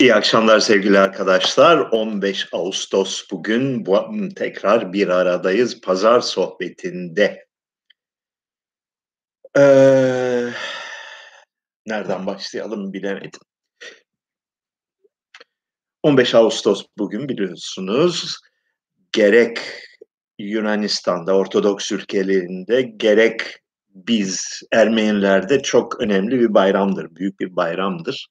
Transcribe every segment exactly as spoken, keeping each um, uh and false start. İyi akşamlar sevgili arkadaşlar. on beş Ağustos bugün bu, tekrar bir aradayız. Pazar sohbetinde. Ee, nereden başlayalım bilemedim. on beş Ağustos bugün biliyorsunuz. Gerek Yunanistan'da, Ortodoks ülkelerinde, gerek biz Ermenilerde çok önemli bir bayramdır. Büyük bir bayramdır.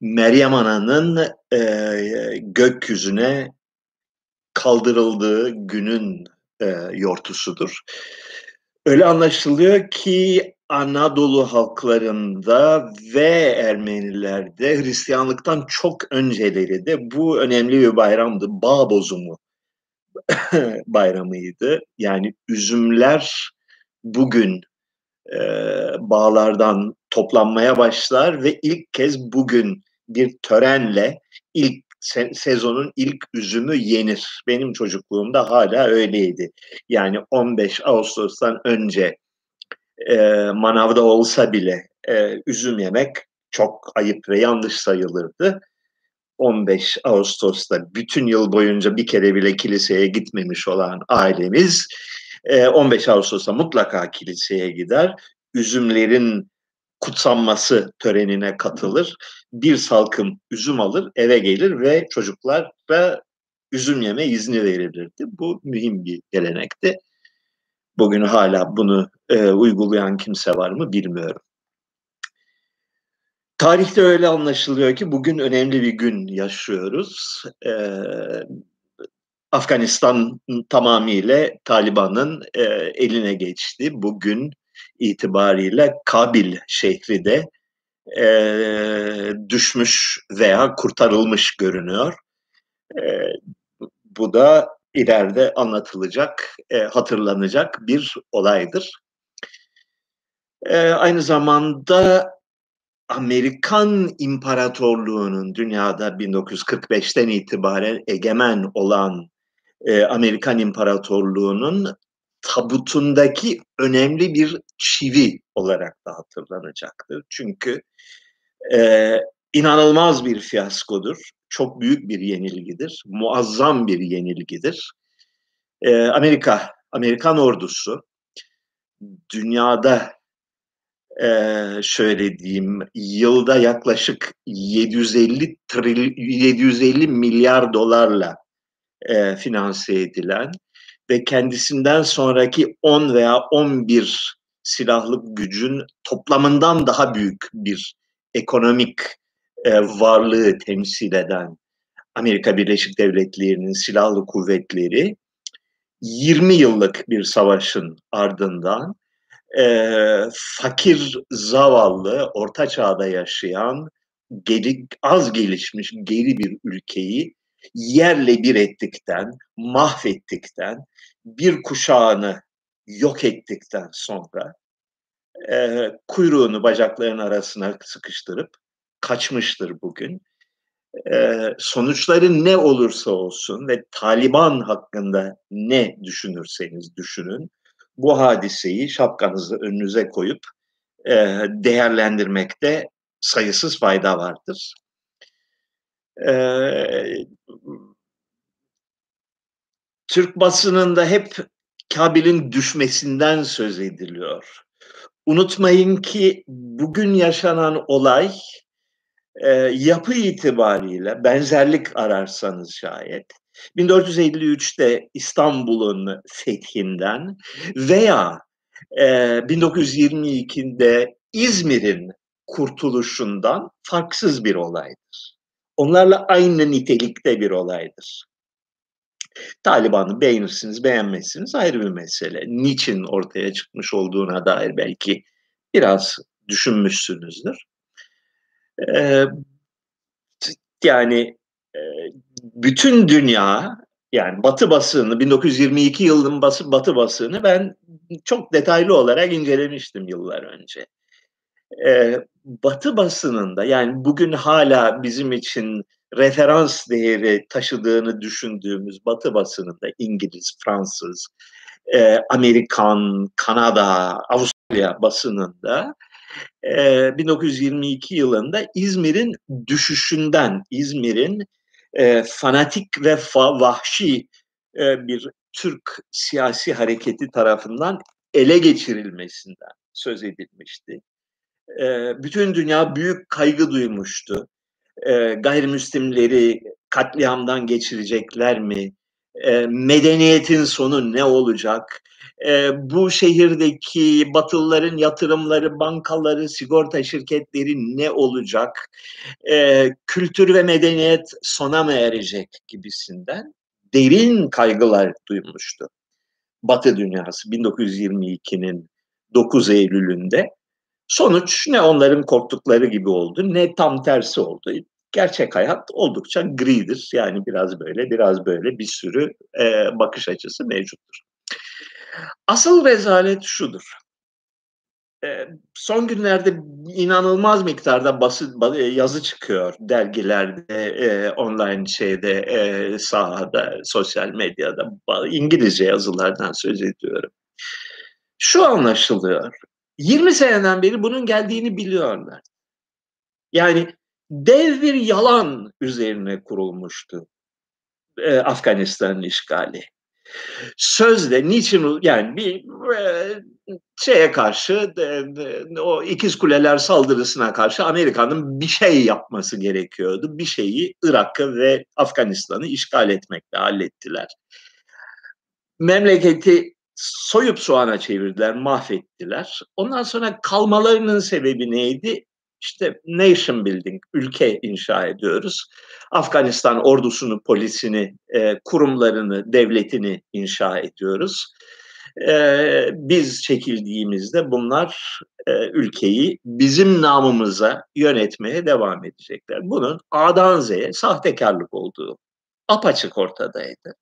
Meryem Ana'nın e, gökyüzüne kaldırıldığı günün e, yortusudur. Öyle anlaşılıyor ki Anadolu halklarında ve Ermenilerde Hristiyanlıktan çok önceleri de bu önemli bir bayramdı. Bağ bozumu bayramıydı. Yani üzümler bugün e, bağlardan toplanmaya başlar ve ilk kez bugün bir törenle ilk se sezonun ilk üzümü yenir. Benim çocukluğumda hala öyleydi. Yani on beş Ağustos'tan önce e, manavda olsa bile e, üzüm yemek çok ayıp ve yanlış sayılırdı. on beş Ağustos'ta bütün yıl boyunca bir kere bile kiliseye gitmemiş olan ailemiz e, on beş Ağustos'ta mutlaka kiliseye gider. Üzümlerin kutsanması törenine katılır. Bir salkım üzüm alır, eve gelir ve çocuklara üzüm yeme izni verilirdi. Bu mühim bir gelenekti. Bugün hala bunu e, uygulayan kimse var mı bilmiyorum. Tarihte öyle anlaşılıyor ki bugün önemli bir gün yaşıyoruz. E, Afganistan tamamıyla Taliban'ın e, eline geçti. Bugün itibariyle Kabil şehri de e, düşmüş veya kurtarılmış görünüyor. E, bu da ileride anlatılacak, e, hatırlanacak bir olaydır. E, aynı zamanda Amerikan İmparatorluğu'nun dünyada bin dokuz yüz kırk beş'ten itibaren egemen olan e, Amerikan İmparatorluğu'nun tabutundaki önemli bir çivi olarak da hatırlanacaktır. Çünkü e, inanılmaz bir fiyaskodur. Çok büyük bir yenilgidir. Muazzam bir yenilgidir. E, Amerika, Amerikan ordusu dünyada e, şöyle diyeyim, yılda yaklaşık yedi yüz elli milyar dolarla e, finanse edilen ve kendisinden sonraki on veya on bir silahlı gücün toplamından daha büyük bir ekonomik e, varlığı temsil eden Amerika Birleşik Devletleri'nin silahlı kuvvetleri yirmi yıllık bir savaşın ardından e, fakir, zavallı, orta çağda yaşayan, geri, az gelişmiş, geri bir ülkeyi yerle bir ettikten, mahvettikten, bir kuşağını yok ettikten sonra e, kuyruğunu bacaklarının arasına sıkıştırıp kaçmıştır bugün. E, sonuçları ne olursa olsun ve Taliban hakkında ne düşünürseniz düşünün, bu hadiseyi şapkanızı önünüze koyup e, değerlendirmekte sayısız fayda vardır. Ee, Türk basınında hep Kabil'in düşmesinden söz ediliyor. Unutmayın ki bugün yaşanan olay e, yapı itibariyle benzerlik ararsanız şayet bin dört yüz elli üç'te İstanbul'un fethinden veya e, bin dokuz yüz yirmi iki'de İzmir'in kurtuluşundan farksız bir olaydır. Onlarla aynı nitelikte bir olaydır. Taliban'ı beğenirsiniz, beğenmezsiniz ayrı bir mesele. Niçin ortaya çıkmış olduğuna dair belki biraz düşünmüşsünüzdür. Ee, yani bütün dünya, yani Batı basını, bin dokuz yüz yirmi iki yılının bası, Batı basını ben çok detaylı olarak incelemiştim yıllar önce. Ee, Batı basınında, yani bugün hala bizim için referans değeri taşıdığını düşündüğümüz Batı basınında İngiliz, Fransız, e, Amerikan, Kanada, Avusturya basınında e, bin dokuz yüz yirmi iki yılında İzmir'in düşüşünden, İzmir'in e, fanatik ve fa, vahşi e, bir Türk siyasi hareketi tarafından ele geçirilmesinden söz edilmişti. E, bütün dünya büyük kaygı duymuştu. E, gayrimüslimleri katliamdan geçirecekler mi? E, medeniyetin sonu ne olacak? E, bu şehirdeki Batılıların yatırımları, bankaları, sigorta şirketleri ne olacak? E, kültür ve medeniyet sona mı erecek gibisinden derin kaygılar duymuştu Batı dünyası bin dokuz yüz yirmi ikinin dokuz Eylül'ünde. Sonuç ne onların korktukları gibi oldu, ne tam tersi oldu. Gerçek hayat oldukça gridir. Yani biraz böyle, biraz böyle bir sürü e, bakış açısı mevcuttur. Asıl rezalet şudur. E, son günlerde inanılmaz miktarda basit yazı çıkıyor dergilerde, e, online şeyde, e, sahada, sosyal medyada. İngilizce yazılardan söz ediyorum. Şu anlaşılıyor. yirmi seneden beri bunun geldiğini biliyorlar. Yani dev bir yalan üzerine kurulmuştu e, Afganistan'ın işgali. Sözde niçin, yani bir e, şeye karşı, de, de, o İkiz Kuleler saldırısına karşı Amerika'nın bir şey yapması gerekiyordu. Bir şeyi Irak'ı ve Afganistan'ı işgal etmekle hallettiler. Memleketi soyup soğana çevirdiler, mahvettiler. Ondan sonra kalmalarının sebebi neydi? İşte nation building, ülke inşa ediyoruz. Afganistan ordusunu, polisini, e, kurumlarını, devletini inşa ediyoruz. E, biz çekildiğimizde bunlar e, ülkeyi bizim namımıza yönetmeye devam edecekler. Bunun A'dan Z'ye sahtekarlık olduğu apaçık ortadaydı.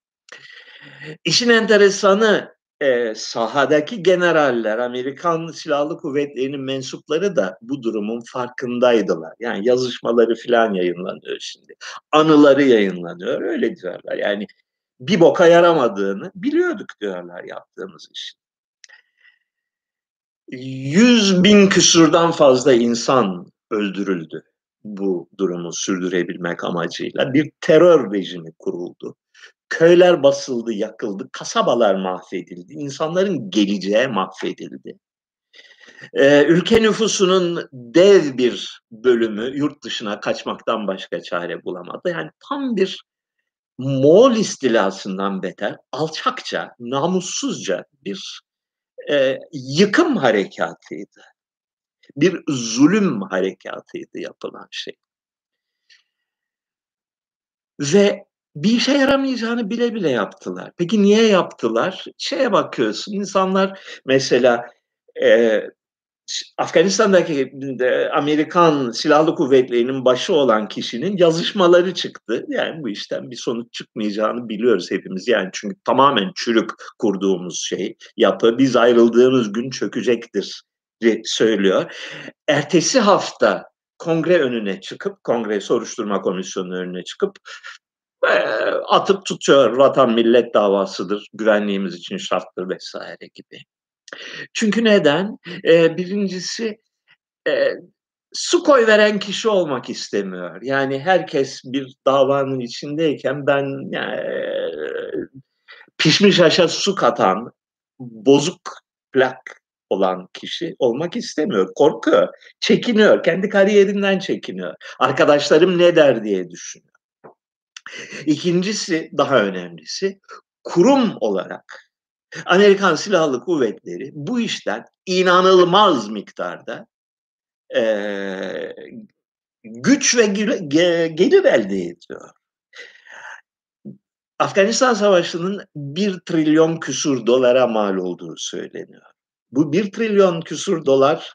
İşin enteresanı, E, sahadaki generaller, Amerikan Silahlı Kuvvetleri'nin mensupları da bu durumun farkındaydılar. Yani yazışmaları falan yayınlanıyor şimdi. Anıları yayınlanıyor. Öyle diyorlar. Yani bir boka yaramadığını biliyorduk diyorlar yaptığımız işin. Yüz bin küsurdan fazla insan öldürüldü bu durumu sürdürebilmek amacıyla. Bir terör rejimi kuruldu. Köyler basıldı, yakıldı, kasabalar mahvedildi, insanların geleceği mahvedildi. Ee, ülke nüfusunun dev bir bölümü yurt dışına kaçmaktan başka çare bulamadı. Yani tam bir Moğol istilasından beter, alçakça, namussuzca bir e, yıkım harekatıydı. Bir zulüm harekatıydı yapılan şey. Ve bir işe yaramayacağını bile bile yaptılar. Peki niye yaptılar? Şeye bakıyorsun, insanlar mesela e, Afganistan'daki de, Amerikan Silahlı Kuvvetleri'nin başı olan kişinin yazışmaları çıktı. Yani bu işten bir sonuç çıkmayacağını biliyoruz hepimiz. Yani çünkü tamamen çürük kurduğumuz şey, yapı, biz ayrıldığımız gün çökecektir diye söylüyor. Ertesi hafta kongre önüne çıkıp, kongre soruşturma komisyonu önüne çıkıp, atıp tutuyor, vatan millet davasıdır, güvenliğimiz için şarttır vesaire gibi. Çünkü neden? Ee, birincisi e, su koy veren kişi olmak istemiyor. Yani herkes bir davanın içindeyken ben e, pişmiş haşa su katan, bozuk plak olan kişi olmak istemiyor. Korkuyor, çekiniyor, kendi kariyerinden çekiniyor. Arkadaşlarım ne der diye düşünüyor. İkincisi, daha önemlisi, kurum olarak Amerikan Silahlı Kuvvetleri bu işten inanılmaz miktarda e, güç ve gelir elde ediyor. Afganistan Savaşı'nın bir trilyon küsur dolara mal olduğu söyleniyor. Bu bir trilyon küsur dolar,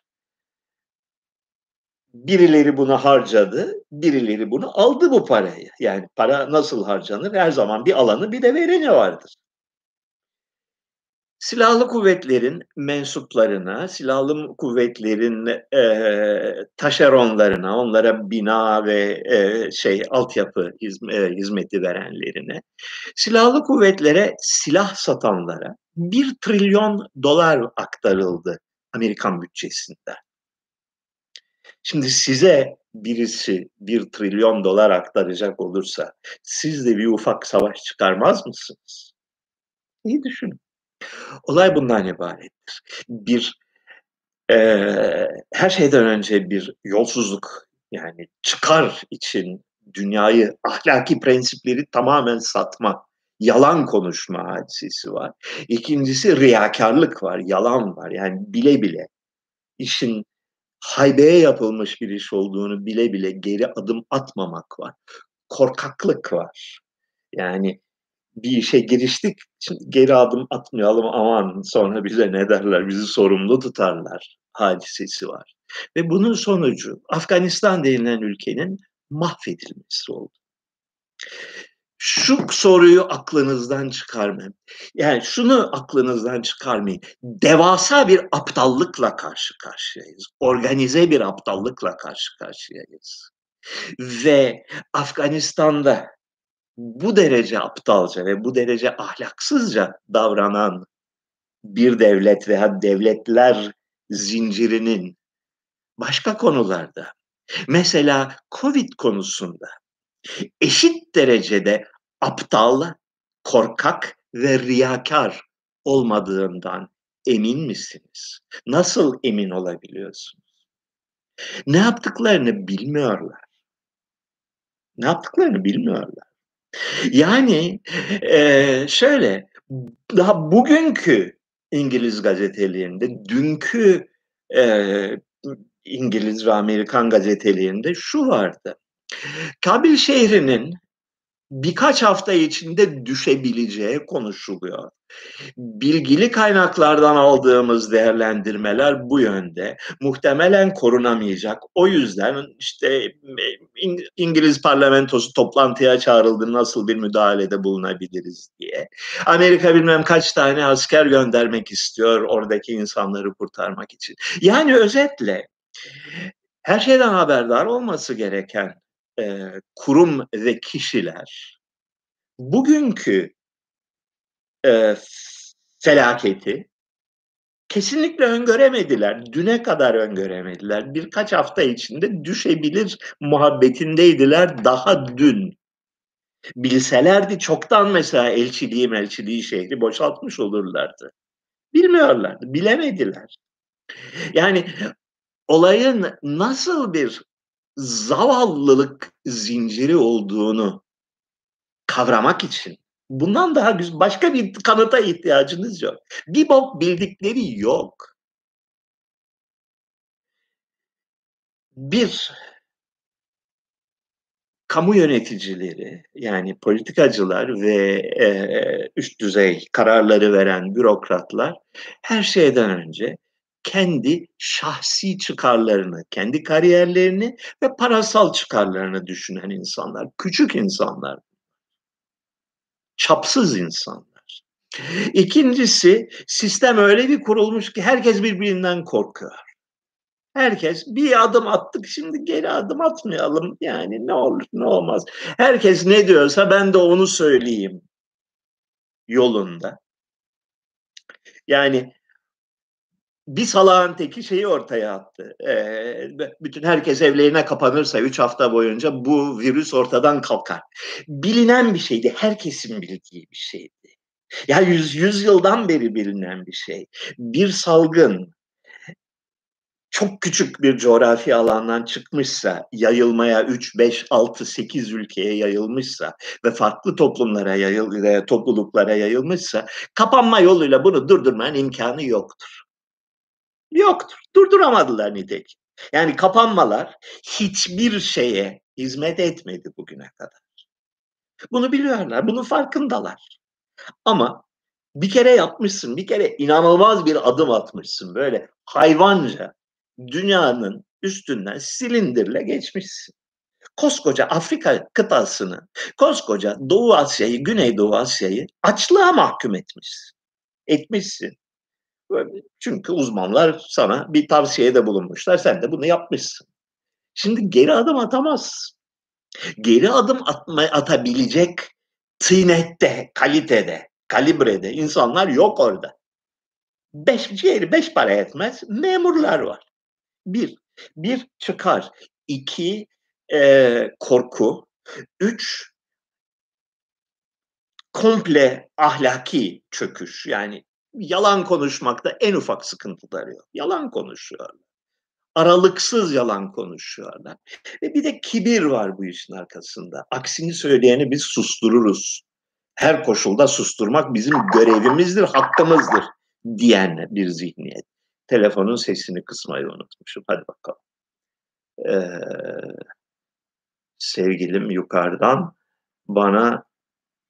birileri bunu harcadı, birileri bunu aldı bu parayı. Yani para nasıl harcanır? Her zaman bir alanı bir de vereni vardır. Silahlı kuvvetlerin mensuplarına, silahlı kuvvetlerin e, taşeronlarına, onlara bina ve e, şey altyapı hizmeti verenlerine, silahlı kuvvetlere silah satanlara bir trilyon dolar aktarıldı Amerikan bütçesinden. Şimdi size birisi bir trilyon dolar aktaracak olursa siz de bir ufak savaş çıkarmaz mısınız? İyi düşünün. Olay bundan ibarettir. Bir, e, her şeyden önce bir yolsuzluk, yani çıkar için dünyayı, ahlaki prensipleri tamamen satma, yalan konuşma hadisesi var. İkincisi riyakarlık var, yalan var. Yani bile bile işin haybeye yapılmış bir iş olduğunu bile bile geri adım atmamak var. Korkaklık var. Yani bir işe giriştik, şimdi geri adım atmayalım, aman sonra bize ne derler, bizi sorumlu tutarlar hadisesi var. Ve bunun sonucu Afganistan denilen ülkenin mahvedilmesi oldu. Şu soruyu aklınızdan çıkarmayın. Yani şunu aklınızdan çıkarmayın. Devasa bir aptallıkla karşı karşıyayız. Organize bir aptallıkla karşı karşıyayız. Ve Afganistan'da bu derece aptalca ve bu derece ahlaksızca davranan bir devlet veya devletler zincirinin başka konularda, mesela Covid konusunda eşit derecede aptal, korkak ve riyakar olmadığından emin misiniz? Nasıl emin olabiliyorsunuz? Ne yaptıklarını bilmiyorlar. Ne yaptıklarını bilmiyorlar. Yani e, şöyle, daha bugünkü İngiliz gazeteliğinde, dünkü e, İngiliz ve Amerikan gazeteliğinde şu vardı. Kabil şehrinin birkaç hafta içinde düşebileceği konuşuluyor. Bilgili kaynaklardan aldığımız değerlendirmeler bu yönde. Muhtemelen korunamayacak. O yüzden işte İngiliz parlamentosu toplantıya çağrıldı, nasıl bir müdahalede bulunabiliriz diye. Amerika bilmem kaç tane asker göndermek istiyor oradaki insanları kurtarmak için. Yani özetle her şeyden haberdar olması gereken e, kurum ve kişiler bugünkü e, felaketi kesinlikle öngöremediler. Düne kadar öngöremediler. Birkaç hafta içinde düşebilir muhabbetindeydiler daha dün. Bilselerdi çoktan mesela elçiliği melçiliği şehri boşaltmış olurlardı. Bilmiyorlardı, bilemediler. Yani olayın nasıl bir zavallılık zinciri olduğunu kavramak için bundan daha güzel başka bir kanıta ihtiyacınız yok. Bir bok bildikleri yok. Bir, kamu yöneticileri, yani politikacılar ve e, üst düzey kararları veren bürokratlar her şeyden önce kendi şahsi çıkarlarını, kendi kariyerlerini ve parasal çıkarlarını düşünen insanlar. Küçük insanlar. Çapsız insanlar. İkincisi, sistem öyle bir kurulmuş ki herkes birbirinden korkuyor. Herkes bir adım attık, şimdi geri adım atmayalım. Yani ne olur ne olmaz. Herkes ne diyorsa ben de onu söyleyeyim yolunda. Yani bir salağın teki şeyi ortaya attı. Ee, bütün herkes evlerine kapanırsa üç hafta boyunca bu virüs ortadan kalkar. Bilinen bir şeydi. Herkesin bildiği bir şeydi. Ya yüz, yüz yıldan beri bilinen bir şey. Bir salgın çok küçük bir coğrafi alandan çıkmışsa, yayılmaya üç, beş, altı, sekiz ülkeye yayılmışsa ve farklı toplumlara yayıl, topluluklara yayılmışsa kapanma yoluyla bunu durdurmanın imkanı yoktur. Yoktur. Durduramadılar nitekim. Yani kapanmalar hiçbir şeye hizmet etmedi bugüne kadar. Bunu biliyorlar. Bunun farkındalar. Ama bir kere yapmışsın. Bir kere inanılmaz bir adım atmışsın. Böyle hayvanca dünyanın üstünden silindirle geçmişsin. Koskoca Afrika kıtasını, koskoca Doğu Asya'yı, Güneydoğu Asya'yı açlığa mahkum etmişsin. Etmişsin. Çünkü uzmanlar sana bir tavsiyede bulunmuşlar. Sen de bunu yapmışsın. Şimdi geri adım atamazsın. Geri adım atma, atabilecek tıynette, kalitede, kalibrede insanlar yok orada. Beş, ciğeri beş para etmez memurlar var. Bir. Bir, çıkar. İki, e, korku. Üç, komple ahlaki çöküş. Yani yalan konuşmakta en ufak sıkıntıları yok. Yalan konuşuyorlar. Aralıksız yalan konuşuyorlar. Ve bir de kibir var bu işin arkasında. Aksini söyleyeni biz sustururuz. Her koşulda susturmak bizim görevimizdir, hakkımızdır diyen bir zihniyet. Telefonun sesini kısmayı unutmuşum. Hadi bakalım. Ee, sevgilim yukarıdan bana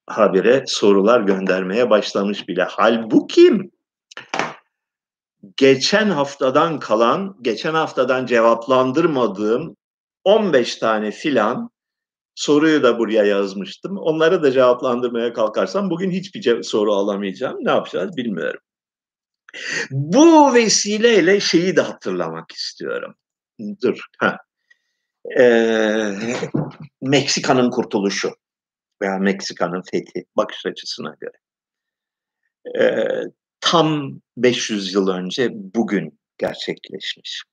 habire sorular göndermeye başlamış bile. Halbuki geçen haftadan kalan, geçen haftadan cevaplandırmadığım on beş tane filan soruyu da buraya yazmıştım. Onları da cevaplandırmaya kalkarsam bugün hiçbir soru alamayacağım. Ne yapacağız bilmiyorum. Bu vesileyle şeyi de hatırlamak istiyorum. Dur. Ee, Meksika'nın kurtuluşu veya Meksika'nın fethi bakış açısına göre. Ee, tam beş yüz yıl önce bugün gerçekleşmiş.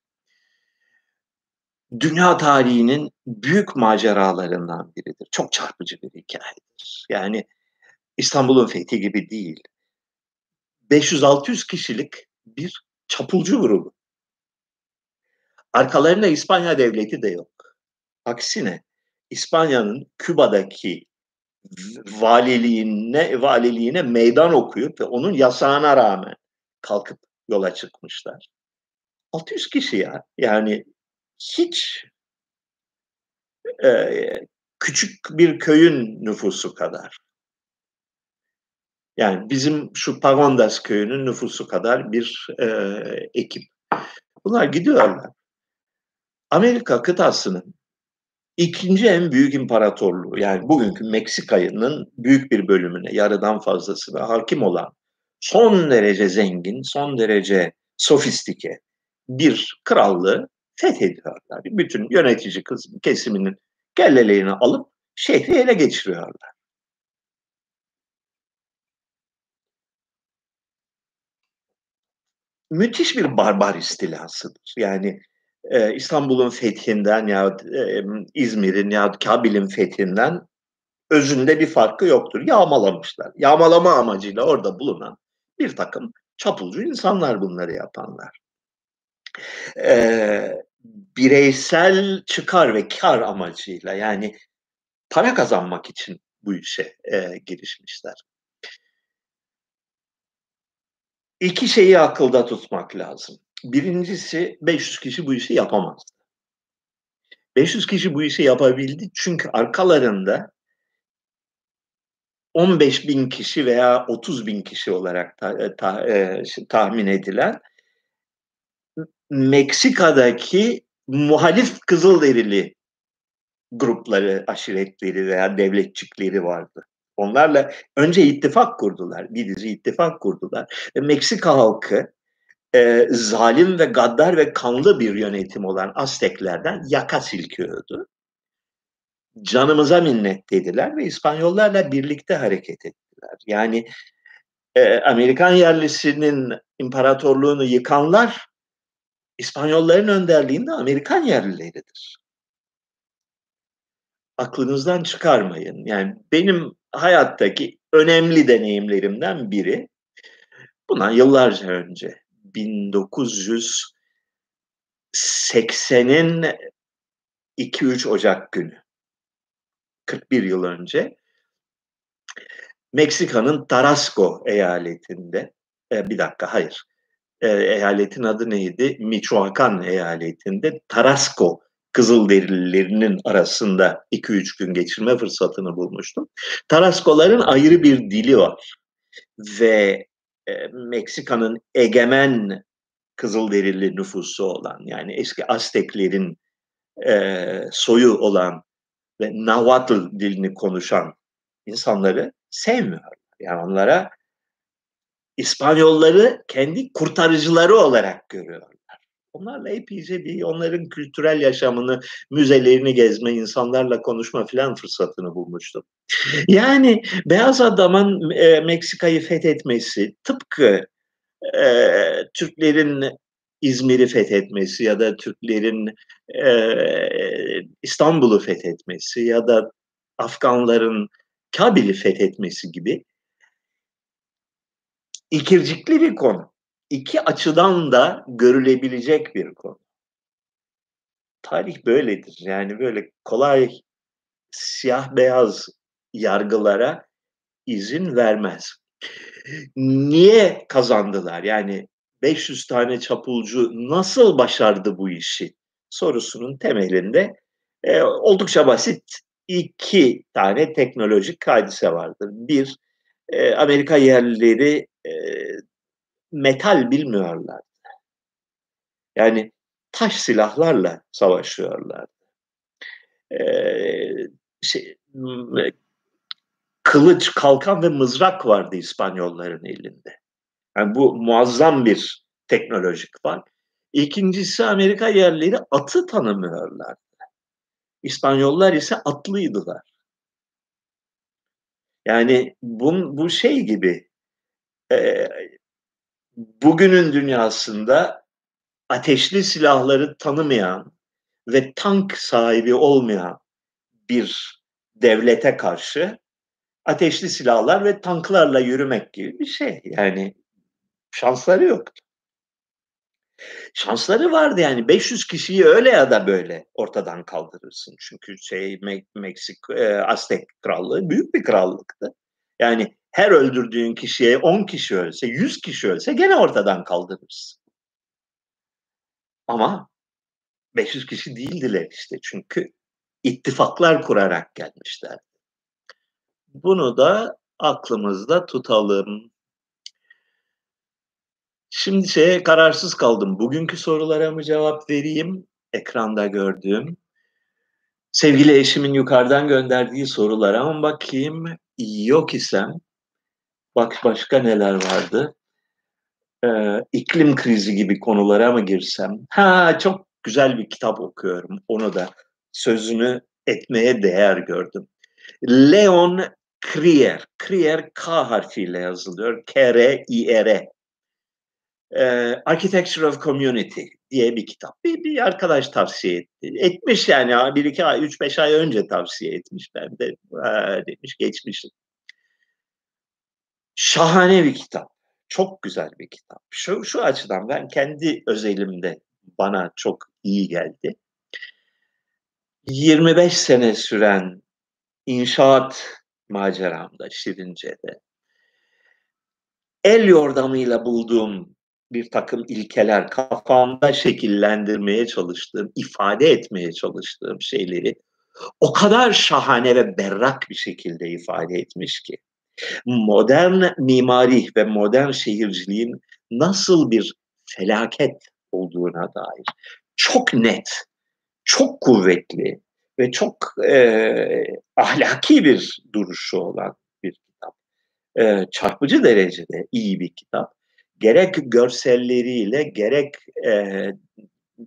Dünya tarihinin büyük maceralarından biridir. Çok çarpıcı bir hikayedir. Yani İstanbul'un fethi gibi değil. beş yüz altı yüz kişilik bir çapulcu grubu. Arkalarında İspanya Devleti de yok. Aksine İspanya'nın Küba'daki valiliğine, valiliğine meydan okuyup ve onun yasağına rağmen kalkıp yola çıkmışlar. altı yüz kişi ya. Yani hiç e, küçük bir köyün nüfusu kadar. Yani bizim şu Pagondas köyünün nüfusu kadar bir e, ekip. Bunlar gidiyorlar. Amerika kıtasının ikinci en büyük imparatorluğu, yani bugünkü Meksika'nın büyük bir bölümüne, yarıdan fazlasına hakim olan, son derece zengin, son derece sofistike bir krallığı fethediyorlar. Bütün yönetici kesiminin kellelerini alıp şehri ele geçiriyorlar. Müthiş bir barbar istilasıdır. Yani e, İstanbul'un fethinden ya e, İzmir'in ya Kabil'in fethinden özünde bir farkı yoktur. Yağmalamışlar. Yağmalama amacıyla orada bulunan bir takım çapulcu insanlar bunları yapanlar. E, bireysel çıkar ve kar amacıyla, yani para kazanmak için bu işe e, girişmişler. İki şeyi akılda tutmak lazım. Birincisi, beş yüz kişi bu işi yapamaz. beş yüz kişi bu işi yapabildi çünkü arkalarında on beş bin kişi veya otuz bin kişi olarak ta, ta, e, tahmin edilen Meksika'daki muhalif kızılderili grupları, aşiretleri veya devletçikleri vardı. Onlarla önce ittifak kurdular. Bir dizi ittifak kurdular. Ve Meksika halkı e, zalim ve gaddar ve kanlı bir yönetim olan Azteklerden yaka silkiyordu. Canımıza minnet dediler ve İspanyollarla birlikte hareket ettiler. Yani e, Amerikan yerlisinin imparatorluğunu yıkanlar İspanyolların önderliğinde Amerikan yerlileridir. Aklınızdan çıkarmayın. Yani benim hayattaki önemli deneyimlerimden biri, bundan yıllarca önce bin dokuz yüz seksenin iki üç Ocak günü, kırk bir yıl önce, Meksika'nın Tarasco eyaletinde, e, bir dakika hayır, e, eyaletin adı neydi? Michoacan eyaletinde Tarasco Kızılderililerinin arasında iki üç gün geçirme fırsatını bulmuştum. Taraskoların ayrı bir dili var. Ve e, Meksika'nın egemen Kızılderili nüfusu olan, yani eski Azteklerin e, soyu olan ve Nahuatl dilini konuşan insanları sevmiyorlar. Yani onlara İspanyolları kendi kurtarıcıları olarak görüyorlar. Onlarla epeyce bir, onların kültürel yaşamını, müzelerini gezme, insanlarla konuşma filan fırsatını bulmuştum. Yani beyaz adamın e, Meksika'yı fethetmesi tıpkı e, Türklerin İzmir'i fethetmesi ya da Türklerin e, İstanbul'u fethetmesi ya da Afganların Kabil'i fethetmesi gibi ikircikli bir konu. İki açıdan da görülebilecek bir konu. Tarih böyledir. Yani böyle kolay siyah beyaz yargılara izin vermez. Niye kazandılar? Yani beş yüz tane çapulcu nasıl başardı bu işi? Sorusunun temelinde e, oldukça basit iki tane teknolojik hadise vardır. Bir, e, Amerika yerlileri e, metal bilmiyorlardı. Yani taş silahlarla savaşıyorlardı. E, şey, kılıç, kalkan ve mızrak vardı İspanyolların elinde. Yani bu muazzam bir teknolojik var. İkincisi, Amerika yerlileri atı tanımıyorlardı. İspanyollar ise atlıydılar. Yani bu, bu şey gibi, e, bugünün dünyasında ateşli silahları tanımayan ve tank sahibi olmayan bir devlete karşı ateşli silahlar ve tanklarla yürümek gibi bir şey. Yani şansları yoktu. Şansları vardı yani. beş yüz kişiyi öyle ya da böyle ortadan kaldırırsın. Çünkü şey, Meksika, Aztek krallığı büyük bir krallıktı. Yani her öldürdüğün kişiye on kişi ölse, yüz kişi ölse gene ortadan kaldırırsın. Ama beş yüz kişi değildiler işte. Çünkü ittifaklar kurarak gelmişler. Bunu da aklımızda tutalım. Şimdi şeye kararsız kaldım. Bugünkü sorulara mı cevap vereyim? Ekranda gördüğüm. Sevgili eşimin yukarıdan gönderdiği sorulara mı bakayım? Yok isem. Bak başka neler vardı? Ee, iklim krizi gibi konulara mı girsem? Ha, çok güzel bir kitap okuyorum. Onu da sözünü etmeye değer gördüm. Leon Krier. Krier K harfiyle yazılıyor. K R I R E. Architecture of Community diye bir kitap. Bir, bir arkadaş tavsiye etti. Etmiş yani. Bir iki ay, üç beş ay önce tavsiye etmiş. Ben de aa, demiş geçmişim. Şahane bir kitap. Çok güzel bir kitap. Şu, şu açıdan ben kendi özelimde bana çok iyi geldi. yirmi beş sene süren inşaat maceramda, Şirince'de el yordamıyla bulduğum bir takım ilkeler, kafamda şekillendirmeye çalıştığım, ifade etmeye çalıştığım şeyleri o kadar şahane ve berrak bir şekilde ifade etmiş ki, modern mimari ve modern şehirciliğin nasıl bir felaket olduğuna dair çok net, çok kuvvetli ve çok e, ahlaki bir duruşu olan bir kitap. E, çarpıcı derecede iyi bir kitap. Gerek görselleriyle, gerek e,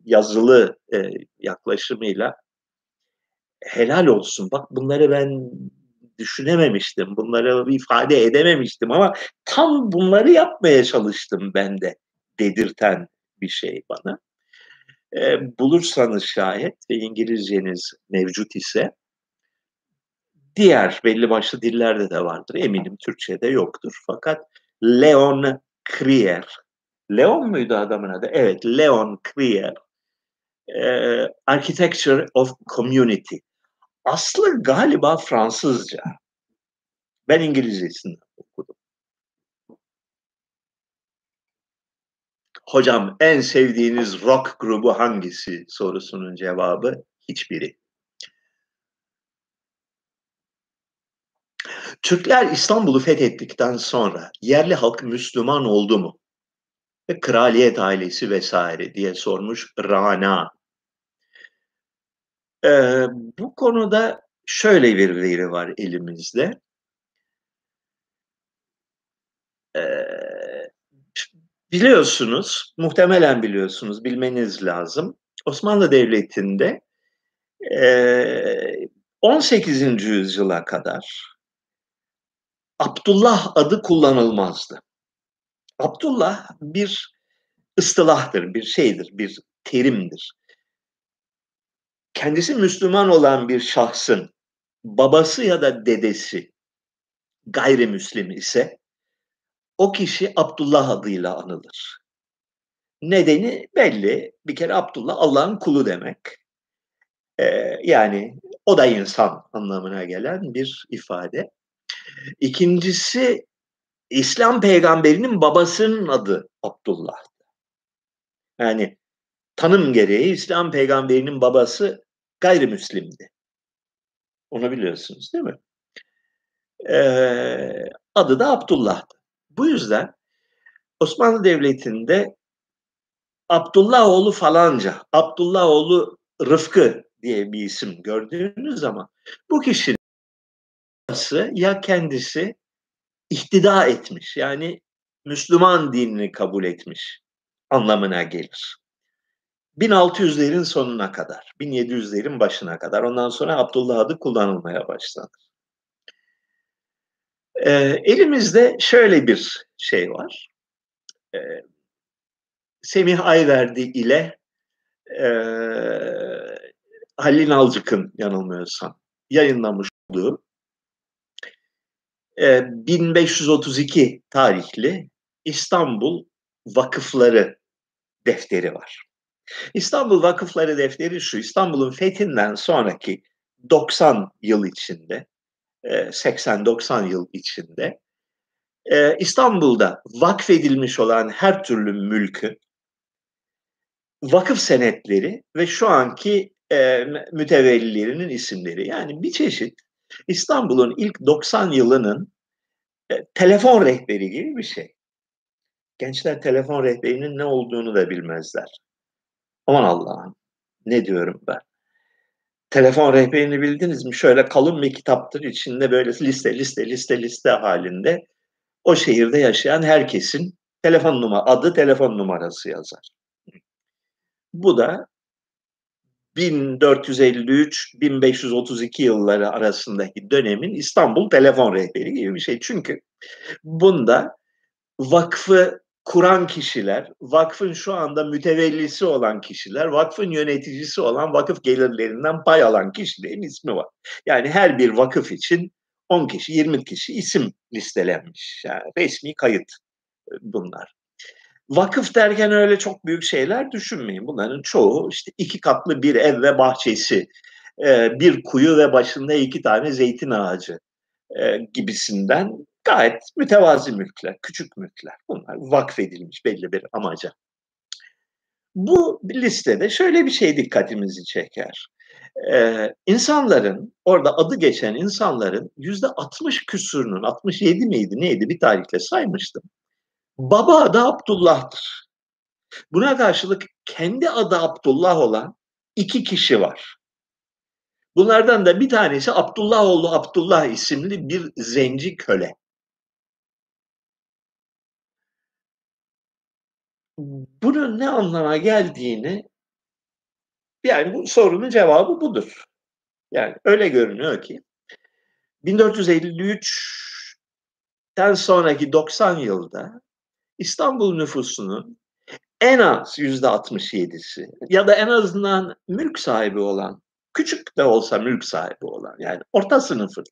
yazılı e, yaklaşımıyla helal olsun. Bak bunları ben düşünememiştim, bunları ifade edememiştim ama tam bunları yapmaya çalıştım ben de dedirten bir şey bana. E, bulursanız şayet ve İngilizceniz mevcut ise, diğer belli başlı dillerde de vardır. Eminim Türkçe'de yoktur. Fakat Leon Krier, Leon muydu adamın adı? Evet, Leon Krier. E, Architecture of Community. Aslı galiba Fransızca. Ben İngilizcesini okudum. Hocam en sevdiğiniz rock grubu hangisi sorusunun cevabı hiçbiri. Türkler İstanbul'u fethettikten sonra yerli halk Müslüman oldu mu? Ve kraliyet ailesi vesaire diye sormuş Rana. Ee, bu konuda şöyle bir veri var elimizde. Ee, biliyorsunuz, muhtemelen biliyorsunuz, bilmeniz lazım. Osmanlı Devleti'nde e, on sekizinci yüzyıla kadar Abdullah adı kullanılmazdı. Abdullah bir ıstilahtır, bir şeydir, bir terimdir. Kendisi Müslüman olan bir şahsın babası ya da dedesi gayrimüslim ise o kişi Abdullah adıyla anılır. Nedeni belli. Bir kere Abdullah Allah'ın kulu demek. Ee, yani o da insan anlamına gelen bir ifade. İkincisi, İslam peygamberinin babasının adı Abdullah. Yani tanım gereği İslam peygamberinin babası gayrimüslimdi. Onu biliyorsunuz değil mi? Ee, adı da Abdullah'dı. Bu yüzden Osmanlı Devleti'nde Abdullah oğlu falanca, Abdullah oğlu Rıfkı diye bir isim gördüğünüz zaman bu kişinin ya kendisi ihtida etmiş, yani Müslüman dinini kabul etmiş anlamına gelir. bin altı yüzlerin sonuna kadar, bin yedi yüzlerin başına kadar, ondan sonra Abdullah adı kullanılmaya başlanır. Ee, elimizde şöyle bir şey var. Ee, Semih Ayverdi ile e, Halil Nalcık'ın yanılmıyorsam yayınlamış olduğu e, bin beş yüz otuz iki tarihli İstanbul Vakıfları defteri var. İstanbul Vakıfları defteri şu: İstanbul'un fethinden sonraki doksan yıl içinde, seksen doksan yıl içinde İstanbul'da vakfedilmiş olan her türlü mülkü, vakıf senetleri ve şu anki mütevellilerinin isimleri, yani bir çeşit İstanbul'un ilk doksan yılının telefon rehberi gibi bir şey. Gençler telefon rehberinin ne olduğunu da bilmezler. Aman Allah'ım, ne diyorum ben? Telefon rehberini bildiniz mi? Şöyle kalın bir kitaptır. İçinde böyle liste liste liste liste halinde o şehirde yaşayan herkesin telefon numara, adı, telefon numarası yazar. Bu da bin dört yüz elli üç bin beş yüz otuz iki yılları arasındaki dönemin İstanbul telefon rehberi gibi bir şey. Çünkü bunda vakfı kuran kişiler, vakfın şu anda mütevellisi olan kişiler, vakfın yöneticisi olan, vakıf gelirlerinden pay alan kişilerin ismi var. Yani her bir vakıf için on kişi, yirmi kişi isim listelenmiş. Yani resmi kayıt bunlar. Vakıf derken öyle çok büyük şeyler düşünmeyin. Bunların çoğu işte iki katlı bir ev ve bahçesi, bir kuyu ve başında iki tane zeytin ağacı gibisinden gayet mütevazi mülkler, küçük mülkler. Bunlar vakfedilmiş belli bir amaca. Bu listede şöyle bir şey dikkatimizi çeker. Ee, insanların, orada adı geçen insanların yüzde altmış küsürünün, altmış yedi miydi neydi bir tarihle saymıştım, baba adı Abdullah'tır. Buna karşılık kendi adı Abdullah olan iki kişi var. Bunlardan da bir tanesi Abdullahoğlu Abdullah isimli bir zenci köle. Bunun ne anlama geldiğini, yani bu sorunun cevabı budur. Yani öyle görünüyor ki bin dört yüz elli üçten sonraki doksan yılda İstanbul nüfusunun en az yüzde altmış yedisi ya da en azından mülk sahibi olan, küçük de olsa mülk sahibi olan, yani orta sınıfın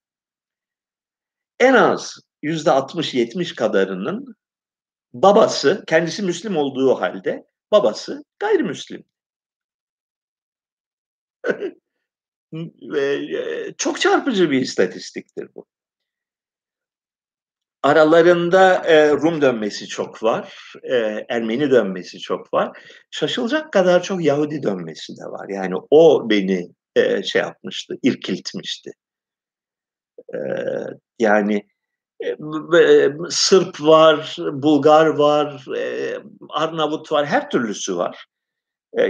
en az yüzde altmış yetmiş kadarının babası, kendisi Müslüm olduğu halde babası gayrimüslim. Çok çarpıcı bir istatistiktir bu. Aralarında Rum dönmesi çok var, Ermeni dönmesi çok var. Şaşılacak kadar çok Yahudi dönmesi de var. Yani o beni şey yapmıştı, irkiltmişti. Yani Sırp var, Bulgar var, Arnavut var, her türlüsü var.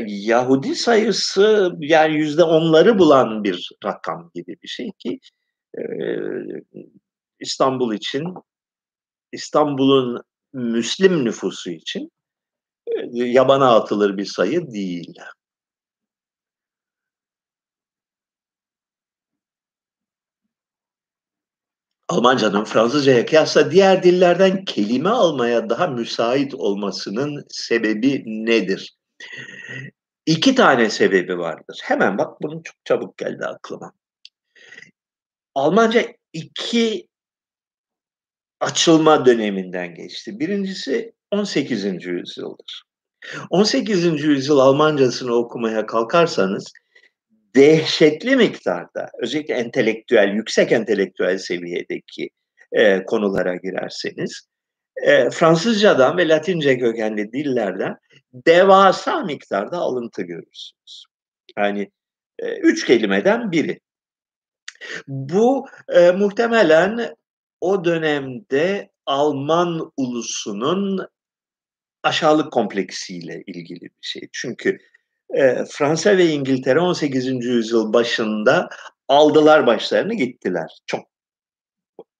Yahudi sayısı yani yüzde onları bulan bir rakam gibi bir şey ki İstanbul için, İstanbul'un Müslüm nüfusu için yabana atılır bir sayı değil. Almanca'nın Fransızca'ya kıyasla diğer dillerden kelime almaya daha müsait olmasının sebebi nedir? İki tane sebebi vardır. Hemen bak, bunun çok çabuk geldi aklıma. Almanca iki açılma döneminden geçti. Birincisi on sekizinci yüzyıldır. on sekizinci yüzyıl Almancasını okumaya kalkarsanız dehşetli miktarda, özellikle entelektüel, yüksek entelektüel seviyedeki e, konulara girerseniz, e, Fransızcadan ve Latince kökenli dillerden devasa miktarda alıntı görürsünüz. Yani e, üç kelimeden biri. Bu e, muhtemelen o dönemde Alman ulusunun aşağılık kompleksiyle ilgili bir şey. Çünkü e, Fransa ve İngiltere on sekizinci yüzyıl başında aldılar başlarını gittiler. Çok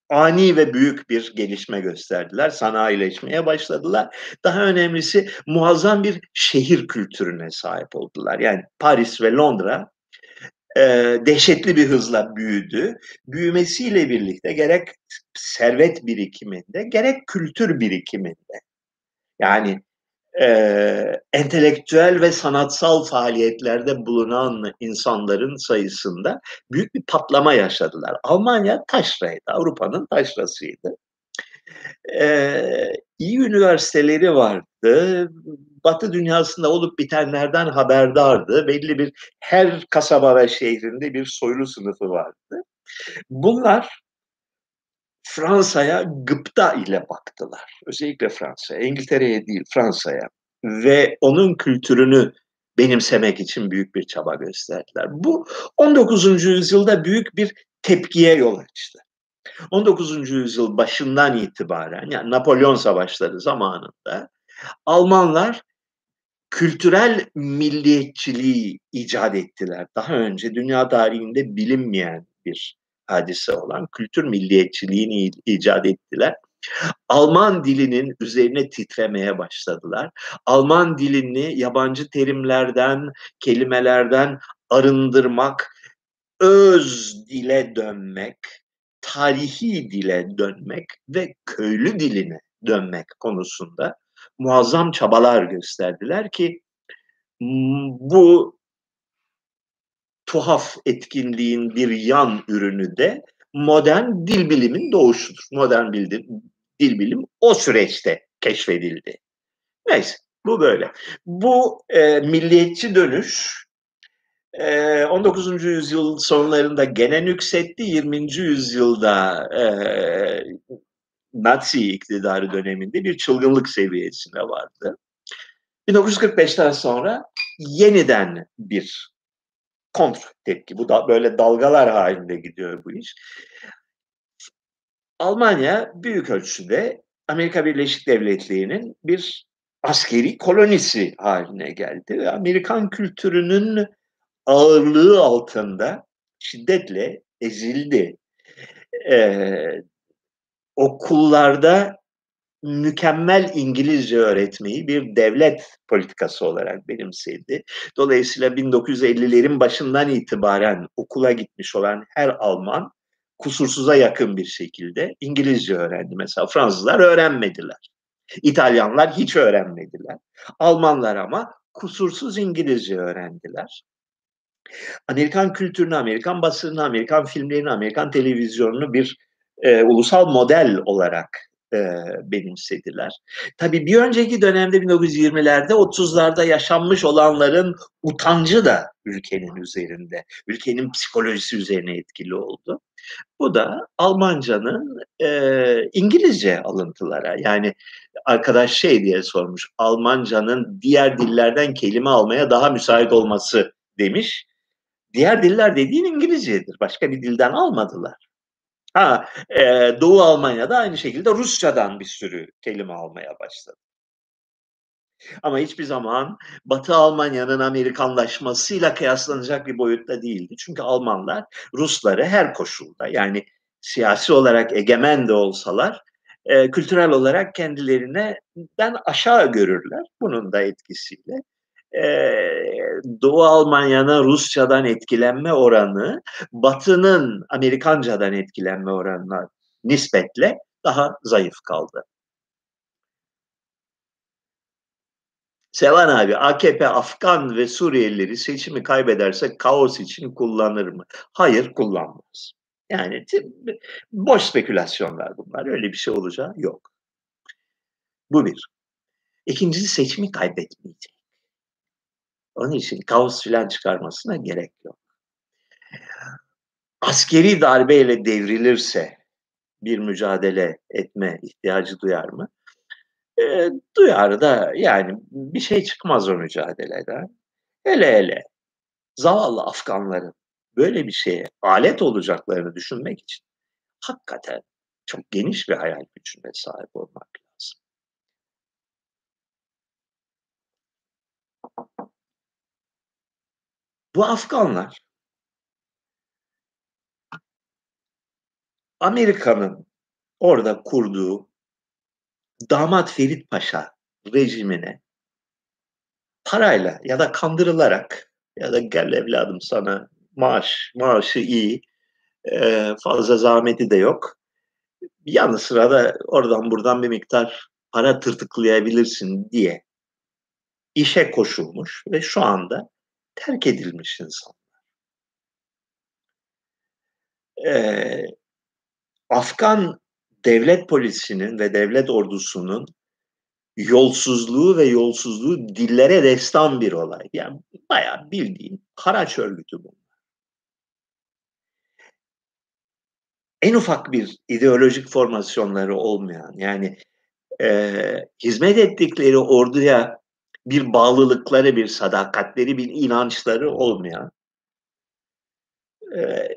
ani ve büyük bir gelişme gösterdiler. Sanayileşmeye başladılar. Daha önemlisi muazzam bir şehir kültürüne sahip oldular. Yani Paris ve Londra e, dehşetli bir hızla büyüdü. Büyümesiyle birlikte gerek servet birikiminde, gerek kültür birikiminde, yani e, entelektüel ve sanatsal faaliyetlerde bulunan insanların sayısında büyük bir patlama yaşadılar. Almanya taşraydı, Avrupa'nın taşrasıydı. E, iyi üniversiteleri vardı, Batı dünyasında olup bitenlerden haberdardı, belli bir her kasaba ve şehrinde bir soylu sınıfı vardı. Bunlar Fransa'ya gıpta ile baktılar. Özellikle Fransa'ya, İngiltere'ye değil Fransa'ya. Ve onun kültürünü benimsemek için büyük bir çaba gösterdiler. Bu on dokuzuncu yüzyılda büyük bir tepkiye yol açtı. on dokuzuncu yüzyıl başından itibaren, yani Napolyon savaşları zamanında Almanlar kültürel milliyetçiliği icat ettiler. Daha önce dünya tarihinde bilinmeyen bir hadise olan kültür milliyetçiliğini icat ettiler. Alman dilinin üzerine titremeye başladılar. Alman dilini yabancı terimlerden, kelimelerden arındırmak, öz dile dönmek, tarihi dile dönmek ve köylü diline dönmek konusunda muazzam çabalar gösterdiler ki bu tuhaf etkinliğin bir yan ürünü de modern dil bilimin doğuşudur. Modern dil bilim o süreçte keşfedildi. Neyse, bu böyle. Bu e, milliyetçi dönüş e, on dokuzuncu yüzyıl sonlarında gene nüksetti. yirminci yüzyılda e, Nazi iktidarı döneminde bir çılgınlık seviyesine vardı. bin dokuz yüz kırk beşten sonra yeniden bir kontr-tepki. Bu da böyle dalgalar halinde gidiyor bu iş. Almanya büyük ölçüde Amerika Birleşik Devletleri'nin bir askeri kolonisi haline geldi ve Amerikan kültürünün ağırlığı altında şiddetle ezildi. Ee, okullarda mükemmel İngilizce öğretmeyi bir devlet politikası olarak benimsedi. Dolayısıyla bin dokuz yüz ellilerin başından itibaren okula gitmiş olan her Alman kusursuza yakın bir şekilde İngilizce öğrendi. Mesela Fransızlar öğrenmediler. İtalyanlar hiç öğrenmediler. Almanlar ama kusursuz İngilizce öğrendiler. Amerikan kültürünü, Amerikan basınını, Amerikan filmlerini, Amerikan televizyonunu bir e, ulusal model olarak benimsediler. Tabii bir önceki dönemde bin dokuz yüz yirmilerde, otuzlarda yaşanmış olanların utancı da ülkenin üzerinde, ülkenin psikolojisi üzerine etkili oldu. Bu da Almanca'nın e, İngilizce alıntılara, yani arkadaş şey diye sormuş, Almanca'nın diğer dillerden kelime almaya daha müsait olması demiş. Diğer diller dediğin İngilizcedir. Başka bir dilden almadılar. Ha, e, Doğu Almanya'da aynı şekilde Rusçadan bir sürü kelime almaya başladı. Ama hiçbir zaman Batı Almanya'nın Amerikanlaşmasıyla kıyaslanacak bir boyutta değildi. Çünkü Almanlar Rusları her koşulda, yani siyasi olarak egemen de olsalar, e, kültürel olarak kendilerinden aşağı görürler. Bunun da etkisiyle e, Doğu Almanya'nın Rusçadan etkilenme oranı Batı'nın Amerikanca'dan etkilenme oranına nispetle daha zayıf kaldı. Sevan abi, A K P Afgan ve Suriyelileri seçimi kaybederse kaos için kullanır mı? Hayır, kullanmaz. Yani boş spekülasyonlar bunlar. Öyle bir şey olacağı yok. Bu bir. İkincisi, seçimi kaybetmeyecek. Onun için kaos filan çıkarmasına gerek yok. Askeri darbeyle devrilirse bir mücadele etme ihtiyacı duyar mı? E, duyar da yani bir şey çıkmaz o mücadeleden. Hele hele zavallı Afganların böyle bir şeye alet olacaklarını düşünmek için hakikaten çok geniş bir hayal gücüne sahip olmak lazım. Bu Afganlar Amerika'nın orada kurduğu Damat Ferit Paşa rejimine parayla ya da kandırılarak ya da gel evladım sana maaş, maaşı iyi, fazla zahmeti de yok, yanı sıra da oradan buradan bir miktar para tırtıklayabilirsin diye işe koşulmuş ve şu anda terk edilmiş insanlar. Ee, Afgan devlet polisinin ve devlet ordusunun yolsuzluğu ve yolsuzluğu dillere destan bir olay. Yani bayağı bildiğin haraç örgütü bunlar. En ufak bir ideolojik formasyonları olmayan, yani e, hizmet ettikleri orduya bir bağlılıkları, bir sadakatleri, bir inançları olmayan, e,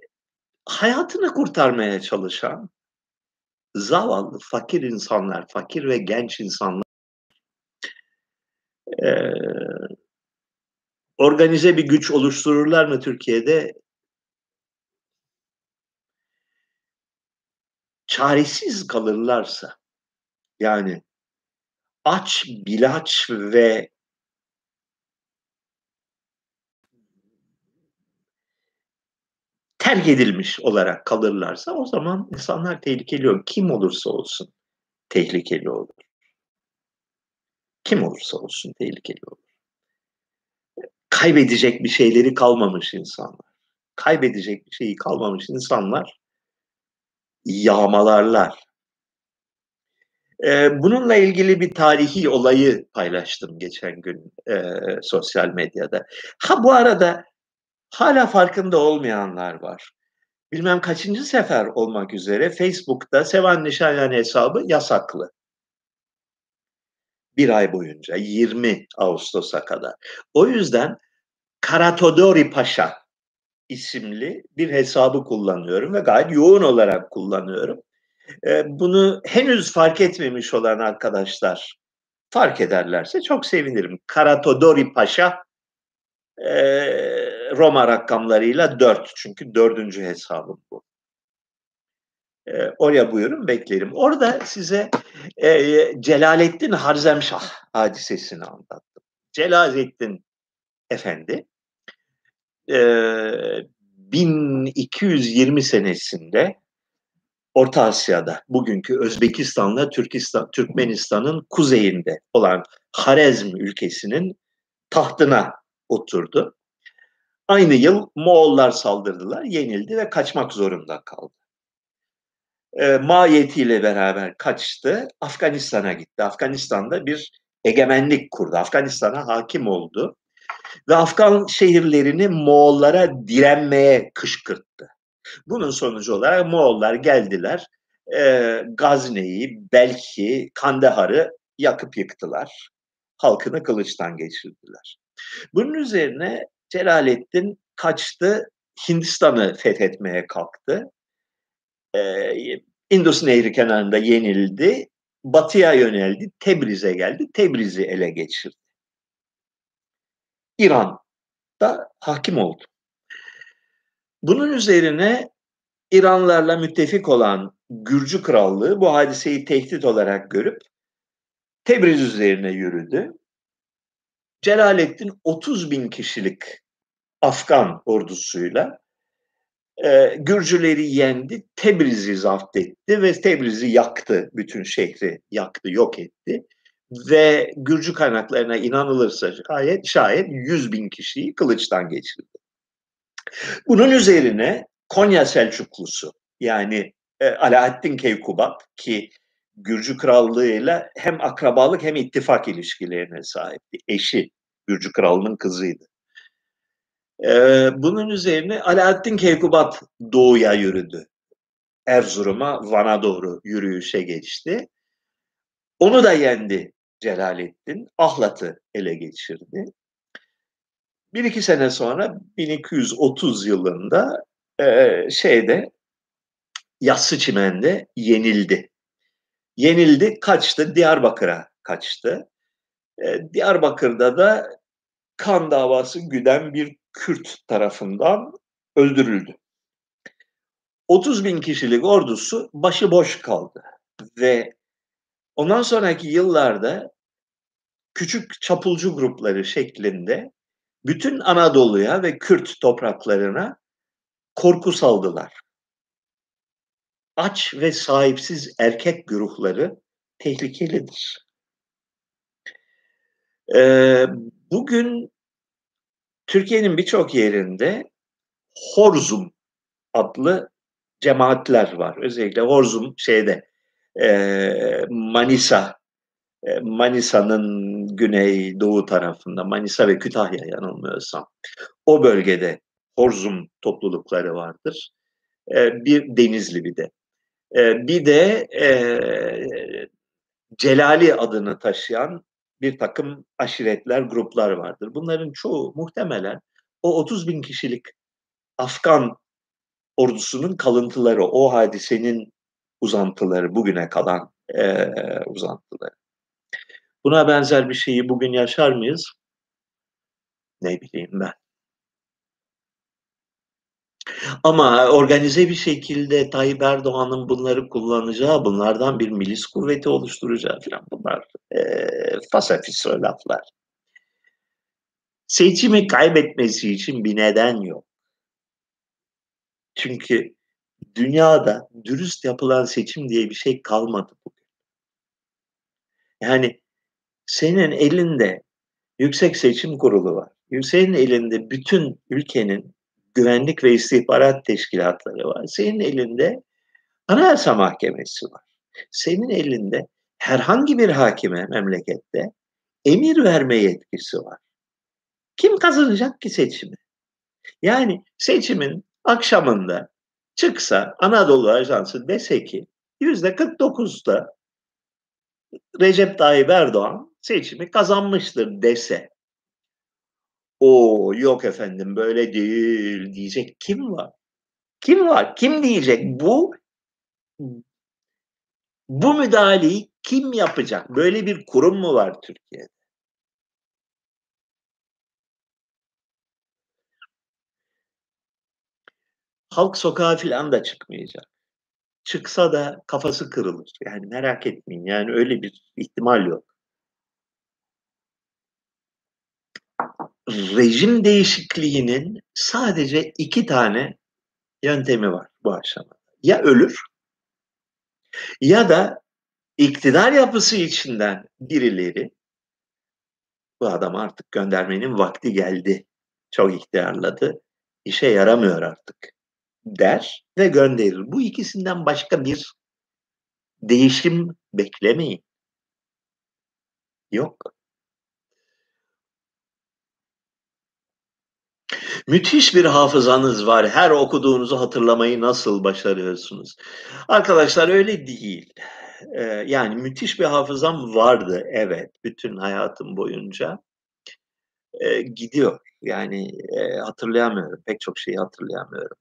hayatını kurtarmaya çalışan zavallı fakir insanlar, fakir ve genç insanlar, e, organize bir güç oluştururlar mı Türkiye'de? Çaresiz kalırlarsa, yani aç, bilaç ve terk edilmiş olarak kalırlarsa, o zaman insanlar tehlikeli olur. Kim olursa olsun tehlikeli olur. Kim olursa olsun tehlikeli olur. Kaybedecek bir şeyleri kalmamış insanlar. Kaybedecek bir şeyi kalmamış insanlar yağmalarlar. Ee, bununla ilgili bir tarihi olayı paylaştım geçen gün e, sosyal medyada. Ha, bu arada hala farkında olmayanlar var. Bilmem kaçıncı sefer olmak üzere Facebook'ta Sevan Nişanyan hesabı yasaklı. Bir ay boyunca, yirmi Ağustos'a kadar. O yüzden Karatodori Paşa isimli bir hesabı kullanıyorum ve gayet yoğun olarak kullanıyorum. Bunu henüz fark etmemiş olan arkadaşlar fark ederlerse çok sevinirim. Karatodori Paşa Roma rakamlarıyla dört. Çünkü dördüncü hesabım bu. Oraya buyurun, beklerim. Orada size Celaleddin Harzemşah hadisesini anlattım. Celaleddin Efendi bin iki yüz yirmi senesinde Orta Asya'da, bugünkü Özbekistan'la Türkistan, Türkmenistan'ın kuzeyinde olan Harezm ülkesinin tahtına oturdu. Aynı yıl Moğollar saldırdılar, yenildi ve kaçmak zorunda kaldı. E, maiyetiyle beraber kaçtı, Afganistan'a gitti. Afganistan'da bir egemenlik kurdu, Afganistan'a hakim oldu ve Afgan şehirlerini Moğollara direnmeye kışkırttı. Bunun sonucu olarak Moğollar geldiler, e, Gazne'yi, Belki, Kandahar'ı yakıp yıktılar. Halkını kılıçtan geçirdiler. Bunun üzerine Celaleddin kaçtı, Hindistan'ı fethetmeye kalktı. E, Indus Nehri kenarında yenildi, batıya yöneldi, Tebriz'e geldi, Tebriz'i ele geçirdi. İran'da hakim oldu. Bunun üzerine İranlarla müttefik olan Gürcü Krallığı bu hadiseyi tehdit olarak görüp Tebriz üzerine yürüdü. Celaleddin otuz bin kişilik Afgan ordusuyla e, Gürcüleri yendi, Tebriz'i zapt etti ve Tebriz'i yaktı, bütün şehri yaktı, yok etti. Ve Gürcü kaynaklarına inanılırsa şayet, şayet yüz bin kişiyi kılıçtan geçirdi. Bunun üzerine Konya Selçuklusu, yani e, Alaaddin Keykubat, ki Gürcü krallığıyla hem akrabalık hem ittifak ilişkilerine sahipti. Eşi Gürcü kralının kızıydı. Ee, bunun üzerine Alaaddin Keykubat doğuya yürüdü. Erzurum'a, Van'a doğru yürüyüşe geçti. Onu da yendi Celaleddin. Ahlat'ı ele geçirdi. Bir iki sene sonra bin iki yüz otuz yılında e, şeyde Yassıçimen'de yenildi. Yenildi, kaçtı, Diyarbakır'a kaçtı. E, Diyarbakır'da da kan davası güden bir Kürt tarafından öldürüldü. otuz bin kişilik ordusu başıboş kaldı ve ondan sonraki yıllarda küçük çapulcu grupları şeklinde bütün Anadolu'ya ve Kürt topraklarına korku saldılar. Aç ve sahipsiz erkek güruhları tehlikelidir. Ee, bugün Türkiye'nin birçok yerinde Horzum adlı cemaatler var. Özellikle Horzum şeyde e, Manisa, e, Manisa'nın güneydoğu tarafında, Manisa ve Kütahya yanılmıyorsam. O bölgede Horzum toplulukları vardır. E, bir Denizli bir de. E, bir de e, Celali adını taşıyan bir takım aşiretler, gruplar vardır. Bunların çoğu muhtemelen o otuz bin kişilik Afgan ordusunun kalıntıları, o hadisenin uzantıları, bugüne kalan e, uzantıları. Buna benzer bir şeyi bugün yaşar mıyız? Ne bileyim ben. Ama organize bir şekilde Tayyip Erdoğan'ın bunları kullanacağı, bunlardan bir milis kuvveti oluşturacağı falan, bunlar e, fasafisör laflar. Seçimi kaybetmesi için bir neden yok. Çünkü dünyada dürüst yapılan seçim diye bir şey kalmadı bugün. Yani senin elinde Yüksek Seçim Kurulu var. Senin elinde bütün ülkenin Güvenlik ve istihbarat teşkilatları var. Senin elinde Anayasa Mahkemesi var. Senin elinde herhangi bir hakime memlekette emir verme yetkisi var. Kim kazanacak ki seçimi? Yani seçimin akşamında çıksa Anadolu Ajansı dese ki yüzde kırk dokuzda Recep Tayyip Erdoğan seçimi kazanmıştır dese, o yok efendim böyle değil diyecek kim var? Kim var? Kim diyecek? Bu bu müdahaleyi kim yapacak? Böyle bir kurum mu var Türkiye'de? Halk sokağa filan da çıkmayacak. Çıksa da kafası kırılır. Yani merak etmeyin. Yani öyle bir ihtimal yok. Rejim değişikliğinin sadece iki tane yöntemi var bu aşamada. Ya ölür ya da iktidar yapısı içinden birileri bu adamı artık göndermenin vakti geldi, çok ihtiyarladı, işe yaramıyor artık der ve gönderir. Bu ikisinden başka bir değişim beklemeyin. Yok. Müthiş bir hafızanız var. Her okuduğunuzu hatırlamayı nasıl başarıyorsunuz? Arkadaşlar öyle değil. Ee, yani müthiş bir hafızam vardı. Evet. Bütün hayatım boyunca ee, gidiyor. Yani e, hatırlayamıyorum. Pek çok şeyi hatırlayamıyorum.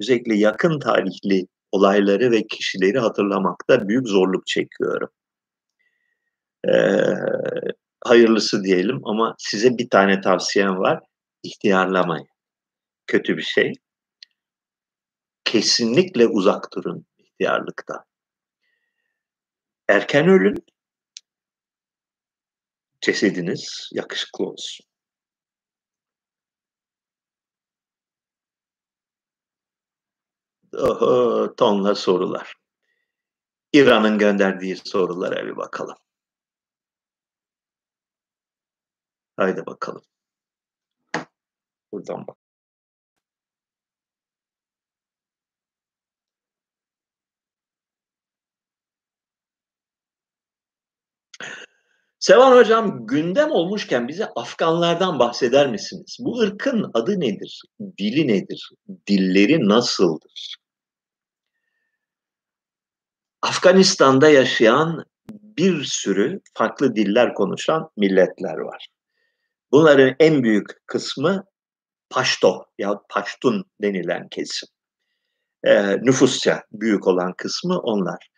Özellikle yakın tarihli olayları ve kişileri hatırlamakta büyük zorluk çekiyorum. Ee, hayırlısı diyelim ama size bir tane tavsiyem var. İhtiyarlamayın. Kötü bir şey. Kesinlikle uzak durun ihtiyarlıktan. Erken ölün. Cesediniz yakışıklı olsun. Oho, tonla sorular. İran'ın gönderdiği sorulara bir bakalım. Haydi bakalım. Buradan bak. Sevan Hocam, gündem olmuşken bize Afganlardan bahseder misiniz? Bu ırkın adı nedir? Dili nedir? Dilleri nasıldır? Afganistan'da yaşayan bir sürü farklı diller konuşan milletler var. Bunların en büyük kısmı Paşto ya Paştun denilen kesim. E, nüfusça büyük olan kısmı onlar.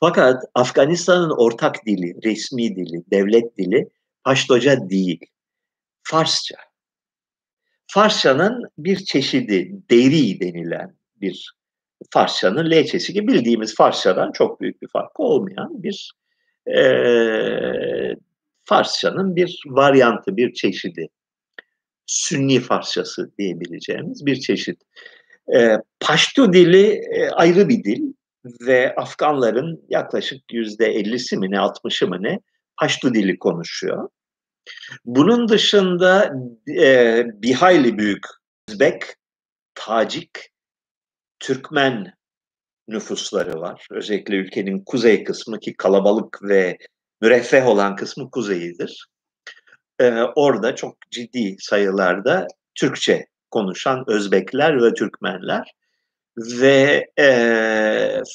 Fakat Afganistan'ın ortak dili, resmi dili, devlet dili Paştoca değil, Farsça. Farsça'nın bir çeşidi, deri denilen bir Farsça'nın lehçesi gibi bildiğimiz Farsça'dan çok büyük bir farkı olmayan bir e, Farsça'nın bir varyantı, bir çeşidi. Sünni Farsçası diyebileceğimiz bir çeşit. E, Paşto dili e, ayrı bir dil. Ve Afganların yaklaşık yüzde ellisi mi ne, altmışı mı ne Paştu dili konuşuyor. Bunun dışında e, bir hayli büyük Özbek, Tacik, Türkmen nüfusları var. Özellikle ülkenin kuzey kısmı ki kalabalık ve müreffeh olan kısmı kuzeyidir. E, orada çok ciddi sayılarda Türkçe konuşan Özbekler ve Türkmenler. Ve e,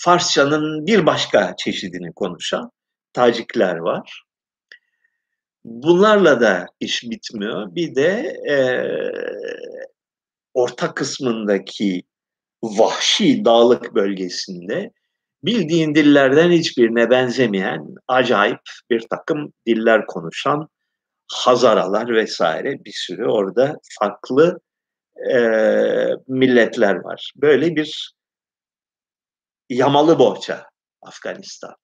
Farsça'nın bir başka çeşidini konuşan Tacikler var. Bunlarla da iş bitmiyor. Bir de e, orta kısmındaki vahşi dağlık bölgesinde bildiğin dillerden hiçbirine benzemeyen acayip bir takım diller konuşan Hazaralar vesaire bir sürü orada farklı E, milletler var. Böyle bir yamalı bohça Afganistan.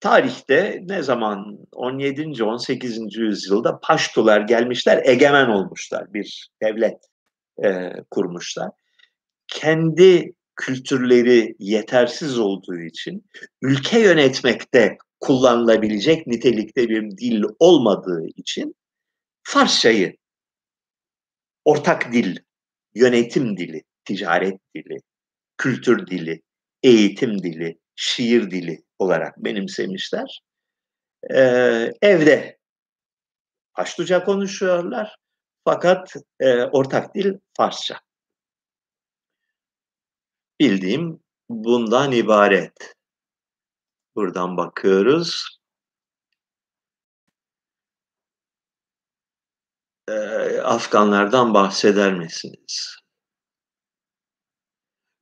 Tarihte ne zaman on yedinci on sekizinci yüzyılda Paştular gelmişler, egemen olmuşlar. Bir devlet e, kurmuşlar. Kendi kültürleri yetersiz olduğu için ülke yönetmekte kullanılabilecek nitelikte bir dil olmadığı için Farsçayı ortak dil, yönetim dili, ticaret dili, kültür dili, eğitim dili, şiir dili olarak benimsemişler. Ee, evde Paştuca konuşuyorlar fakat e, ortak dil Farsça. Bildiğim bundan ibaret. Buradan bakıyoruz. Ee, Afganlardan bahseder misiniz?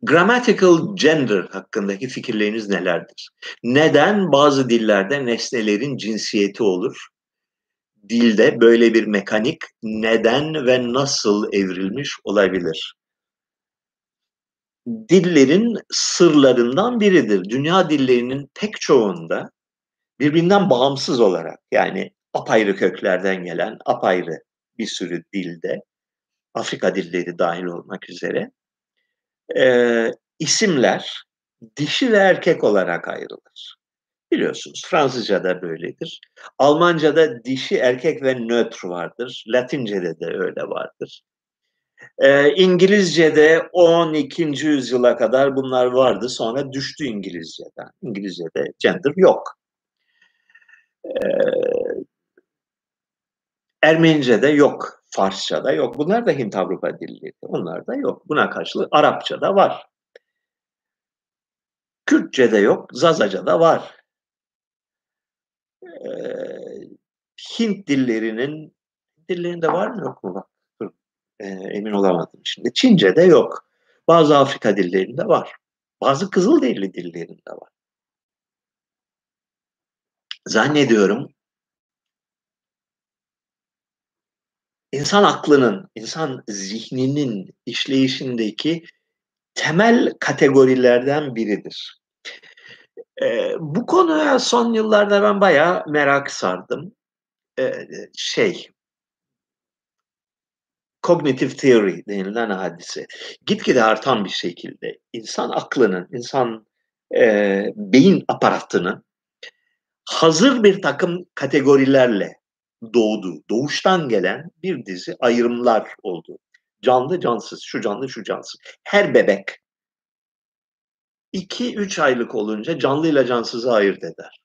Grammatical gender hakkındaki fikirleriniz nelerdir? Neden bazı dillerde nesnelerin cinsiyeti olur? Dilde böyle bir mekanik neden ve nasıl evrilmiş olabilir? Dillerin sırlarından biridir. Dünya dillerinin pek çoğunda birbirinden bağımsız olarak, yani apayrı köklerden gelen apayrı bir sürü dilde, Afrika dilleri dahil olmak üzere, e, isimler dişi ve erkek olarak ayrılır. Biliyorsunuz Fransızca'da böyledir. Almanca'da dişi, erkek ve nötr vardır. Latince'de de öyle vardır. E, İngilizce'de on ikinci yüzyıla kadar bunlar vardı. Sonra düştü İngilizce'den. İngilizce'de gender yok. Evet. Ermenice'de yok, Farsça'da yok. Bunlar da Hint Avrupa dilleri. Onlar da yok. Buna karşılık Arapça'da var. Kürtçe'de yok, Zazaca'da var. Ee, Hint dillerinin dillerinde var mı yok mu? Ee, emin olamadım şimdi. Çince'de yok. Bazı Afrika dillerinde var. Bazı Kızılderili dillerinde var. Zannediyorum İnsan aklının, insan zihninin işleyişindeki temel kategorilerden biridir. Ee, bu konuya son yıllarda ben bayağı merak sardım. Ee, şey, cognitive theory denilen hadise gitgide artan bir şekilde insan aklının, insan e, beyin aparatının hazır bir takım kategorilerle doğduğu, doğuştan gelen bir dizi ayrımlar oldu. Canlı, cansız, şu canlı, şu cansız. Her bebek iki üç aylık olunca canlıyla cansızı ayırt eder.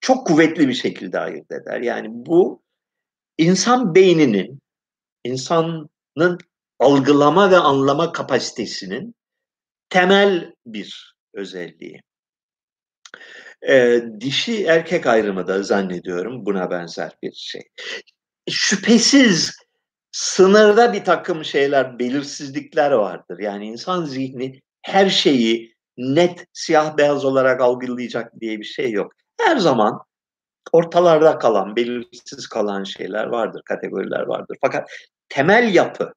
Çok kuvvetli bir şekilde ayırt eder. Yani bu insan beyninin, insanın algılama ve anlama kapasitesinin temel bir özelliği. Ee, dişi erkek ayrımı da zannediyorum buna benzer bir şey. Şüphesiz sınırda bir takım şeyler, belirsizlikler vardır. Yani insan zihni her şeyi net siyah beyaz olarak algılayacak diye bir şey yok. Her zaman ortalarda kalan, belirsiz kalan şeyler vardır, kategoriler vardır. Fakat temel yapı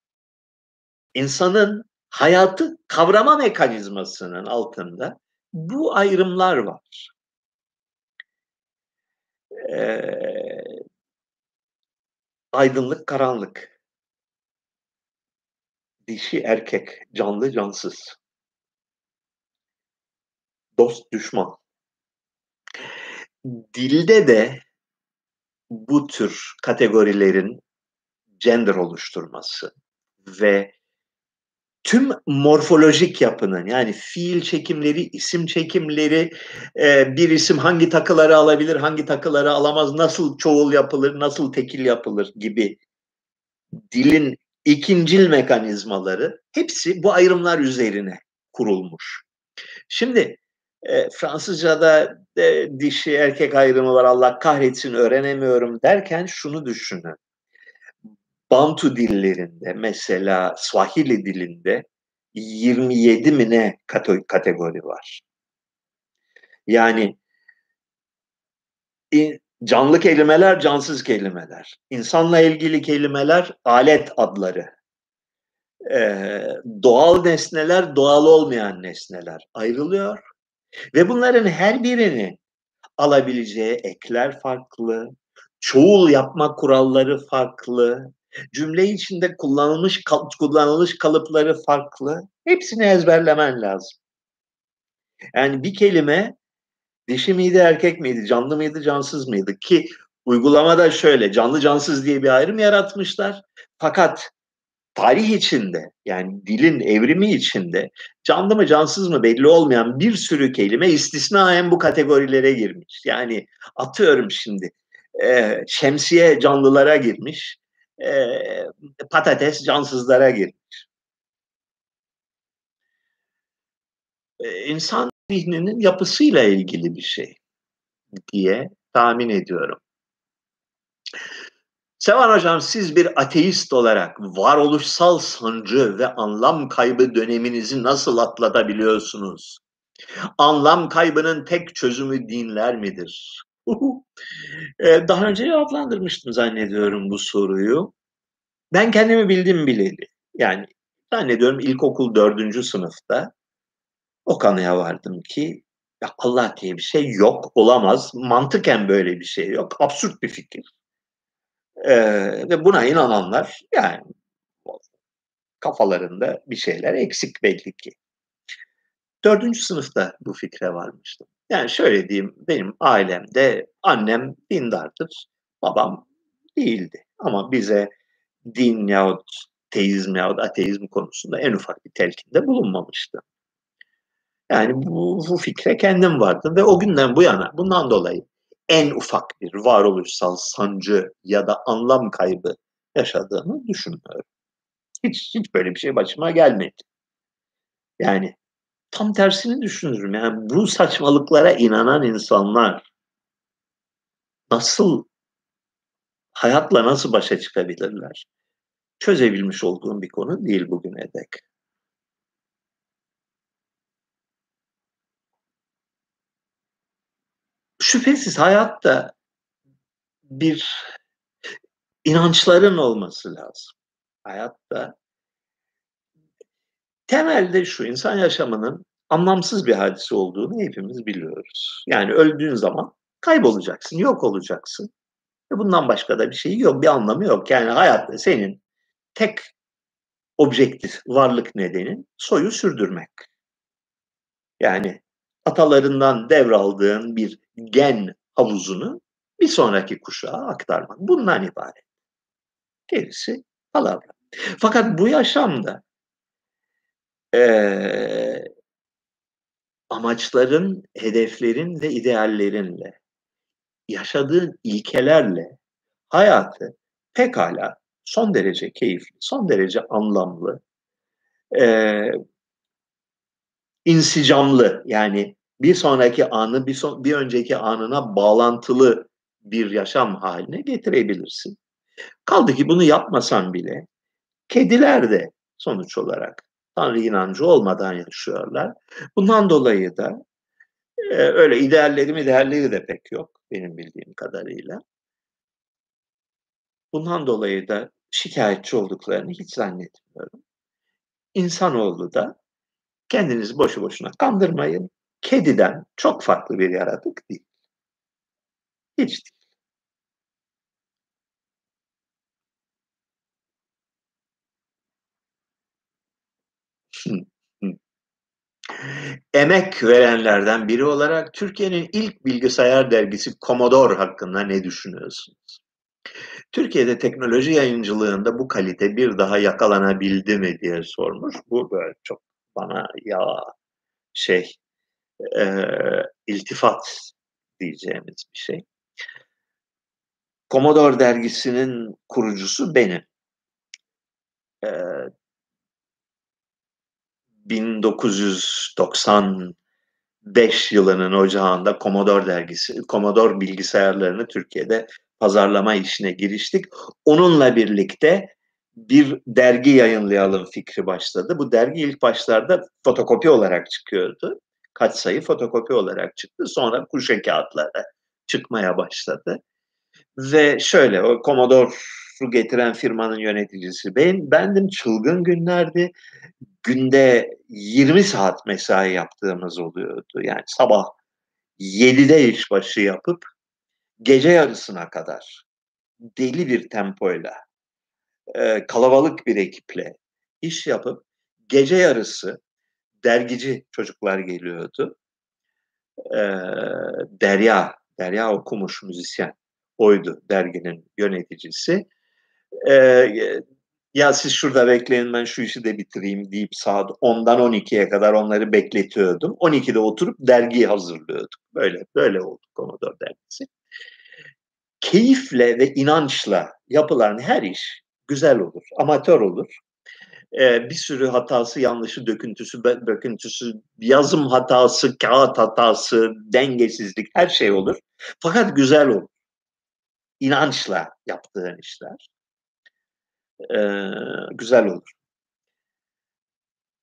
insanın hayatı kavrama mekanizmasının altında bu ayrımlar var. Ee, aydınlık, karanlık, dişi, erkek, canlı, cansız, dost, düşman. Dilde de bu tür kategorilerin gender oluşturması ve tüm morfolojik yapının, yani fiil çekimleri, isim çekimleri, bir isim hangi takıları alabilir, hangi takıları alamaz, nasıl çoğul yapılır, nasıl tekil yapılır gibi dilin ikincil mekanizmaları hepsi bu ayrımlar üzerine kurulmuş. Şimdi E, Fransızca'da e, dişi erkek ayrımı var, Allah kahretsin öğrenemiyorum derken şunu düşünün. Bantu dillerinde, mesela Swahili dilinde yirmi yedi mi ne kategori var. Yani in, canlı kelimeler, cansız kelimeler, insanla ilgili kelimeler, alet adları. E, doğal nesneler, doğal olmayan nesneler ayrılıyor. Ve bunların her birini alabileceği ekler farklı, çoğul yapma kuralları farklı, cümle içinde kullanılmış kullanılış kalıpları farklı. Hepsini ezberlemen lazım. Yani bir kelime dişi miydi, erkek miydi, canlı mıydı, cansız mıydı ki uygulamada şöyle canlı cansız diye bir ayrım yaratmışlar. Fakat tarih içinde, yani dilin evrimi içinde canlı mı cansız mı belli olmayan bir sürü kelime istisnaen bu kategorilere girmiş. Yani atıyorum şimdi e, şemsiye canlılara girmiş, e, patates cansızlara girmiş. E, insan zihninin yapısıyla ilgili bir şey diye tahmin ediyorum. Sevan Hocam, siz bir ateist olarak varoluşsal sancı ve anlam kaybı döneminizi nasıl atlatabiliyorsunuz? Anlam kaybının tek çözümü dinler midir? Daha önce cevaplandırmıştım zannediyorum bu soruyu. Ben kendimi bildim bileli. Yani zannediyorum ilkokul dördüncü sınıfta o kanıya vardım ki ya Allah diye bir şey yok, olamaz. Mantıken böyle bir şey yok. Absürt bir fikir. Ee, ve buna inananlar yani kafalarında bir şeyler eksik belli ki. Dördüncü sınıfta bu fikre varmıştım. Yani şöyle diyeyim, benim ailemde annem dindardır, babam değildi. Ama bize din yahut teizm yahut ateizm konusunda en ufak bir telkinde bulunmamıştı. Yani bu, bu fikre kendim vardım ve o günden bu yana bundan dolayı en ufak bir varoluşsal sancı ya da anlam kaybı yaşadığını düşünmüyorum. Hiç, hiç böyle bir şey başıma gelmedi. Yani tam tersini düşünürüm. Yani bu saçmalıklara inanan insanlar nasıl, hayatla nasıl başa çıkabilirler? Çözebilmiş olduğum bir konu değil bugüne dek. Şüphesiz hayatta bir inançların olması lazım. Hayatta temelde şu, insan yaşamının anlamsız bir hadise olduğunu hepimiz biliyoruz. Yani öldüğün zaman kaybolacaksın, yok olacaksın. Ve bundan başka da bir şey yok, bir anlamı yok. Yani hayatta senin tek objektif varlık nedeni soyu sürdürmek. Yani atalarından devraldığın bir gen havuzunu bir sonraki kuşağa aktarmak. Bundan ibaret. Gerisi palavra. Fakat bu yaşamda ee, amaçların, hedeflerin ve ideallerinle, yaşadığın ilkelerle hayatı pekala son derece keyifli, son derece anlamlı, e, insicamlı, yani bir sonraki anı, bir, son, bir önceki anına bağlantılı bir yaşam haline getirebilirsin. Kaldı ki bunu yapmasan bile kediler de sonuç olarak Tanrı inancı olmadan yaşıyorlar. Bundan dolayı da e, öyle idealleri idealleri de pek yok benim bildiğim kadarıyla. Bundan dolayı da şikayetçi olduklarını hiç zannetmiyorum. İnsanoğlu da, kendinizi boşu boşuna kandırmayın, kediden çok farklı bir yaratık değil. Hiç değil. Emek verenlerden biri olarak Türkiye'nin ilk bilgisayar dergisi Commodore hakkında ne düşünüyorsunuz? Türkiye'de teknoloji yayıncılığında bu kalite bir daha yakalanabildi mi diye sormuş. Bu böyle çok bana ya şey e, iltifat diyeceğimiz bir şey. Commodore dergisinin kurucusu benim. E, bin dokuz yüz doksan beş yılının ocağında Commodore dergisi, Commodore bilgisayarlarını Türkiye'de pazarlama işine giriştik. Onunla birlikte bir dergi yayınlayalım fikri başladı. Bu dergi ilk başlarda fotokopi olarak çıkıyordu. Kaç sayı fotokopi olarak çıktı. Sonra kuşe kağıtlara çıkmaya başladı. Ve şöyle, o Commodore'u getiren firmanın yöneticisi ben, bendim. Çılgın günlerdi. Günde yirmi saat mesai yaptığımız oluyordu. Yani sabah yedide işbaşı yapıp gece yarısına kadar deli bir tempoyla, kalabalık bir ekiple iş yapıp gece yarısı dergici çocuklar geliyordu. Derya, Derya okumuş müzisyen oydu derginin yöneticisi. Ya siz şurada bekleyin, ben şu işi de bitireyim deyip saat ondan on ikiye kadar onları bekletiyordum. on ikide oturup dergiyi hazırlıyorduk. Böyle böyle oldu Commodore dergisi. Keyifle ve inançla yapılan her iş güzel olur, amatör olur. Ee, bir sürü hatası, yanlışı, döküntüsü, böküntüsü, yazım hatası, kağıt hatası, dengesizlik, her şey olur. Fakat güzel olur. İnançla yaptığın işler ee, güzel olur.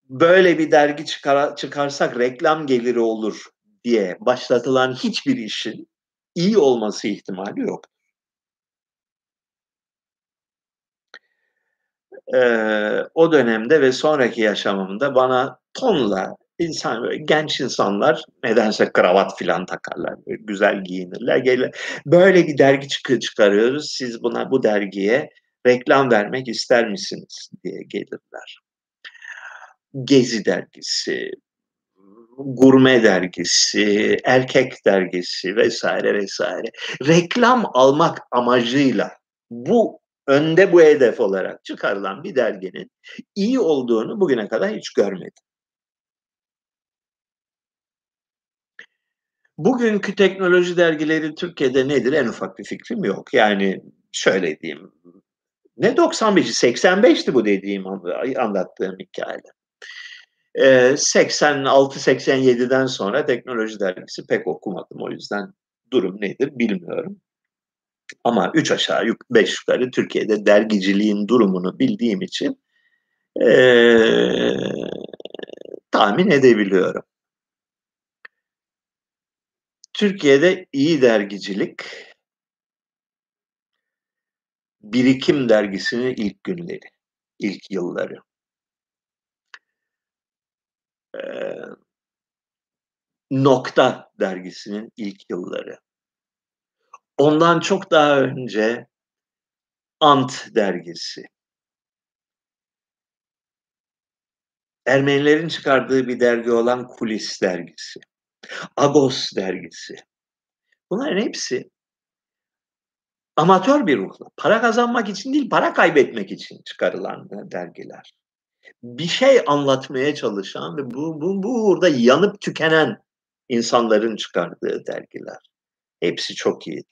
Böyle bir dergi çıkar, çıkarsak reklam geliri olur diye başlatılan hiçbir işin iyi olması ihtimali yok. Ee, o dönemde ve sonraki yaşamımda bana tonla insan, genç insanlar nedense kravat filan takarlar, güzel giyinirler. Gelirler. Böyle bir dergi çık çıkarıyoruz, siz buna, bu dergiye reklam vermek ister misiniz diye gelirler. Gezi dergisi, Gurme dergisi, Erkek dergisi vesaire vesaire. Reklam almak amacıyla bu önde bu hedef olarak çıkarılan bir derginin iyi olduğunu bugüne kadar hiç görmedim. Bugünkü teknoloji dergileri Türkiye'de nedir? En ufak bir fikrim yok. Yani şöyle diyeyim. Ne doksan beşi? seksen beşti bu dediğim, anlattığım hikaye. seksen altı seksen yediden sonra teknoloji dergisi pek okumadım. O yüzden durum nedir bilmiyorum. Ama üç aşağı beş yukarı Türkiye'de dergiciliğin durumunu bildiğim için ee, tahmin edebiliyorum. Türkiye'de iyi dergicilik, Birikim dergisinin ilk günleri, ilk yılları. Ee, Nokta dergisinin ilk yılları. Ondan çok daha önce Ant dergisi, Ermenilerin çıkardığı bir dergi olan Kulis dergisi, Agos dergisi. Bunların hepsi amatör bir ruhla, para kazanmak için değil, para kaybetmek için çıkarılan dergiler. Bir şey anlatmaya çalışan ve bu, bu, bu uğurda yanıp tükenen insanların çıkardığı dergiler. Hepsi çok iyidir.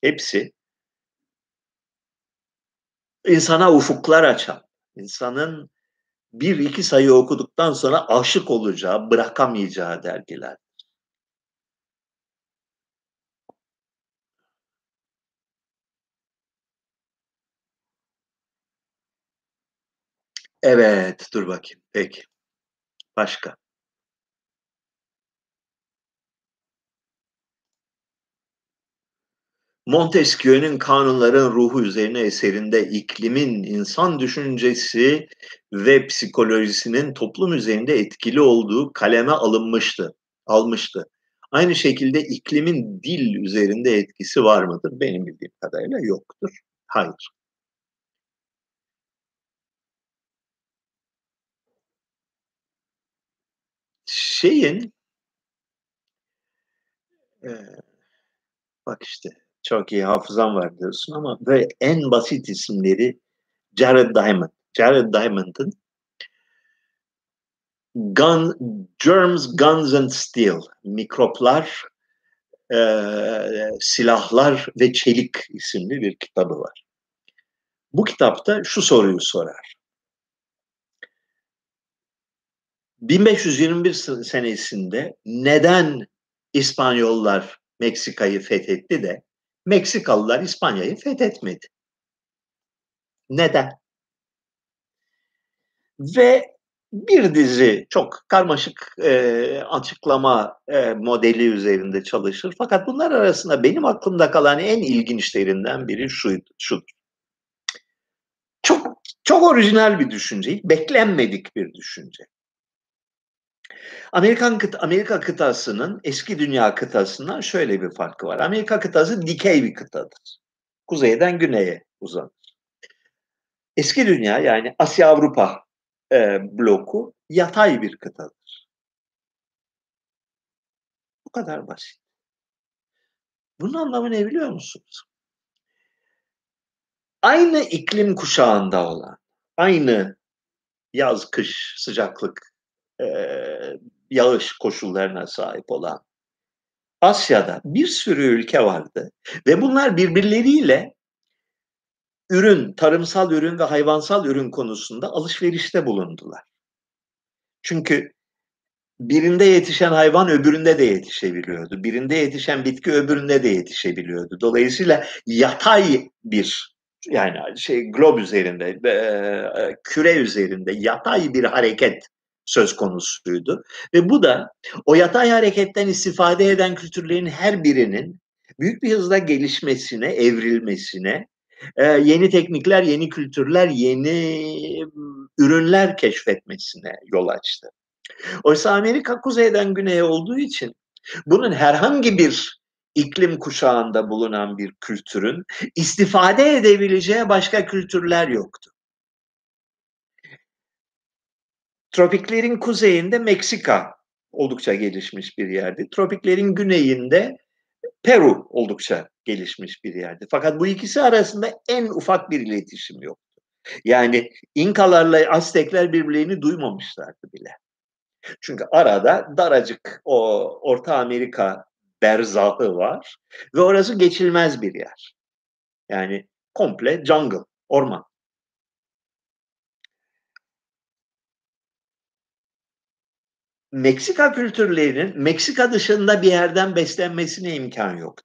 Hepsi insana ufuklar açan, insanın bir iki sayı okuduktan sonra aşık olacağı, bırakamayacağı dergiler. Evet, dur bakayım. Peki. Başka. Montesquieu'nun Kanunların Ruhu üzerine eserinde iklimin insan düşüncesi ve psikolojisinin toplum üzerinde etkili olduğu kaleme alınmıştı, almıştı. Aynı şekilde iklimin dil üzerinde etkisi var mıdır? Benim bildiğim kadarıyla yoktur. Hayır. Şeyin, e, bak işte çok iyi hafızam var diyorsun ama böyle en basit isimleri Jared Diamond. Jared Diamond'ın Gun, Germs, Guns and Steel, Mikroplar, e, Silahlar ve Çelik isimli bir kitabı var. Bu kitapta şu soruyu sorar. bin beş yüz yirmi bir senesinde neden İspanyollar Meksika'yı fethetti de Meksikalılar İspanya'yı fethetmedi? Neden? Ve bir dizi çok karmaşık e, açıklama e, modeli üzerinde çalışır. Fakat bunlar arasında benim aklımda kalan en ilginçlerinden biri şuydu, şudur. Çok, çok orijinal bir düşünce, beklenmedik bir düşünce. Amerikan kıta, Amerika kıtasının eski dünya kıtasından şöyle bir farkı var. Amerika kıtası dikey bir kıtadır. Kuzeyden güneye uzanır. Eski dünya yani Asya-Avrupa e, bloku yatay bir kıtadır. Bu kadar basit. Bunun anlamı ne biliyor musunuz? Aynı iklim kuşağında olan, aynı yaz-kış sıcaklık, yağış koşullarına sahip olan Asya'da bir sürü ülke vardı ve bunlar birbirleriyle ürün, tarımsal ürün ve hayvansal ürün konusunda alışverişte bulundular. Çünkü birinde yetişen hayvan öbüründe de yetişebiliyordu. Birinde yetişen bitki öbüründe de yetişebiliyordu. Dolayısıyla yatay bir yani şey glob üzerinde, küre üzerinde yatay bir hareket söz konusuydu. Ve bu da o yatay hareketten istifade eden kültürlerin her birinin büyük bir hızla gelişmesine, evrilmesine, yeni teknikler, yeni kültürler, yeni ürünler keşfetmesine yol açtı. Oysa Amerika kuzeyden güneye olduğu için bunun herhangi bir iklim kuşağında bulunan bir kültürün istifade edebileceği başka kültürler yoktu. Tropiklerin kuzeyinde Meksika oldukça gelişmiş bir yerdi. Tropiklerin güneyinde Peru oldukça gelişmiş bir yerdi. Fakat bu ikisi arasında en ufak bir iletişim yoktu. Yani İnkalarla Aztekler birbirlerini duymamışlardı bile. Çünkü arada daracık o Orta Amerika berzahı var ve orası geçilmez bir yer. Yani komple jungle, orman. Meksika kültürlerinin Meksika dışında bir yerden beslenmesine imkan yoktu.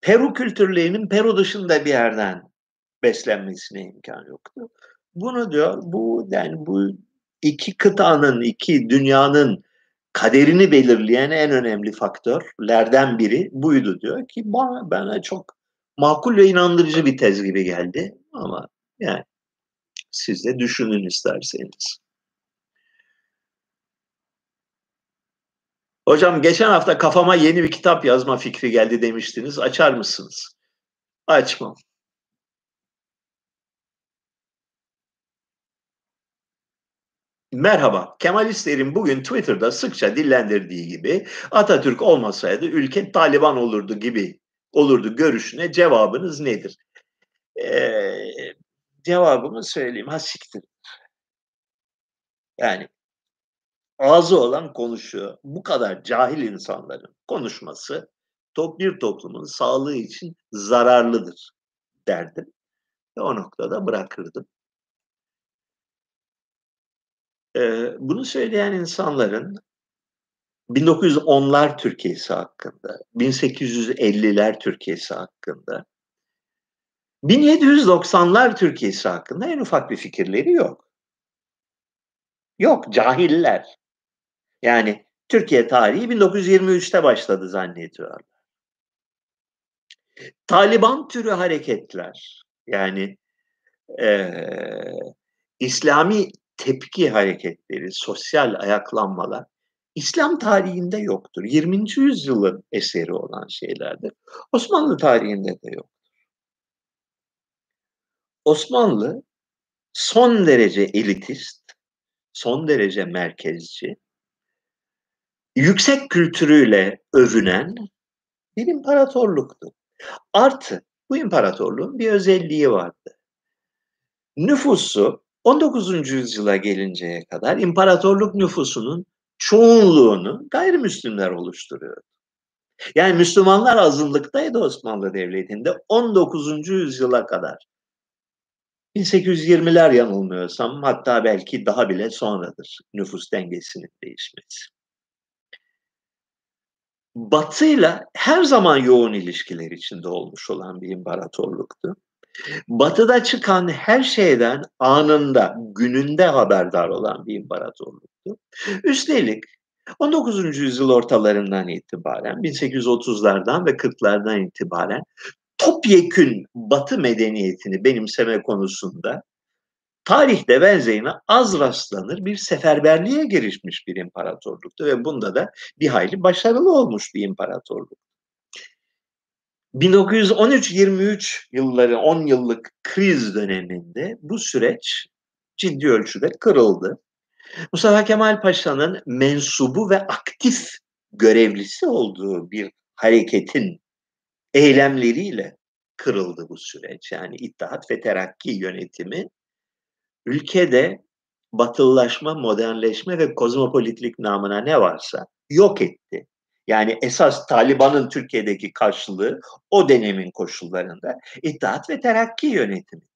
Peru kültürlerinin Peru dışında bir yerden beslenmesine imkan yoktu. Bunu diyor, bu yani bu iki kıtanın, iki dünyanın kaderini belirleyen en önemli faktörlerden biri buydu diyor ki bana, bana çok makul ve inandırıcı bir tez gibi geldi ama yani siz de düşünün isterseniz. Hocam geçen hafta kafama yeni bir kitap yazma fikri geldi demiştiniz. Açar mısınız? Açmam. Merhaba, Kemalistlerin bugün Twitter'da sıkça dillendirdiği gibi Atatürk olmasaydı ülke Taliban olurdu gibi olurdu görüşüne cevabınız nedir? Ee, cevabımı söyleyeyim, ha siktir. Yani ağzı olan konuşuyor. Bu kadar cahil insanların konuşması bir toplumun sağlığı için zararlıdır derdim. Ve o noktada bırakırdım. Bunu söyleyen insanların bin dokuz yüz onlar Türkiye'si hakkında, bin sekiz yüz elliler Türkiye'si hakkında, bin yedi yüz doksanlar Türkiye'si hakkında en ufak bir fikirleri yok. Yok, cahiller. Yani Türkiye tarihi bin dokuz yüz yirmi üçte başladı zannediyorlar. Taliban türü hareketler, yani e, İslami tepki hareketleri, sosyal ayaklanmalar İslam tarihinde yoktur. yirminci yüzyılın eseri olan şeylerdir. Osmanlı tarihinde de yoktur. Osmanlı son derece elitist, son derece merkezci, yüksek kültürüyle övünen bir imparatorluktu. Artı bu imparatorluğun bir özelliği vardı. Nüfusu on dokuzuncu yüzyıla gelinceye kadar imparatorluk nüfusunun çoğunluğunu gayrimüslimler oluşturuyordu. Yani Müslümanlar azınlıktaydı Osmanlı Devleti'nde on dokuzuncu yüzyıla kadar. bin sekiz yüz yirmiler yanılmıyorsam, hatta belki daha bile sonradır nüfus dengesinin değişmesi. Batı'yla her zaman yoğun ilişkiler içinde olmuş olan bir imparatorluktu. Batı'da çıkan her şeyden anında, gününde haberdar olan bir imparatorluktu. Üstelik on dokuzuncu yüzyıl ortalarından itibaren, bin sekiz yüz otuzlardan ve kırklardan itibaren topyekün Batı medeniyetini benimseme konusunda tarihte benzerine az rastlanır bir seferberliğe girişmiş bir imparatorluktu ve bunda da bir hayli başarılı olmuş bir imparatorluk. bin dokuz yüz on üç yirmi üç yılları, on yıllık kriz döneminde bu süreç ciddi ölçüde kırıldı. Mustafa Kemal Paşa'nın mensubu ve aktif görevlisi olduğu bir hareketin eylemleriyle kırıldı bu süreç. Yani İttihat ve Terakki yönetimi ülkede batılılaşma, modernleşme ve kozmopolitlik namına ne varsa yok etti. Yani esas Taliban'ın Türkiye'deki karşılığı o dönemin koşullarında İttihat ve Terakki yönetimidir.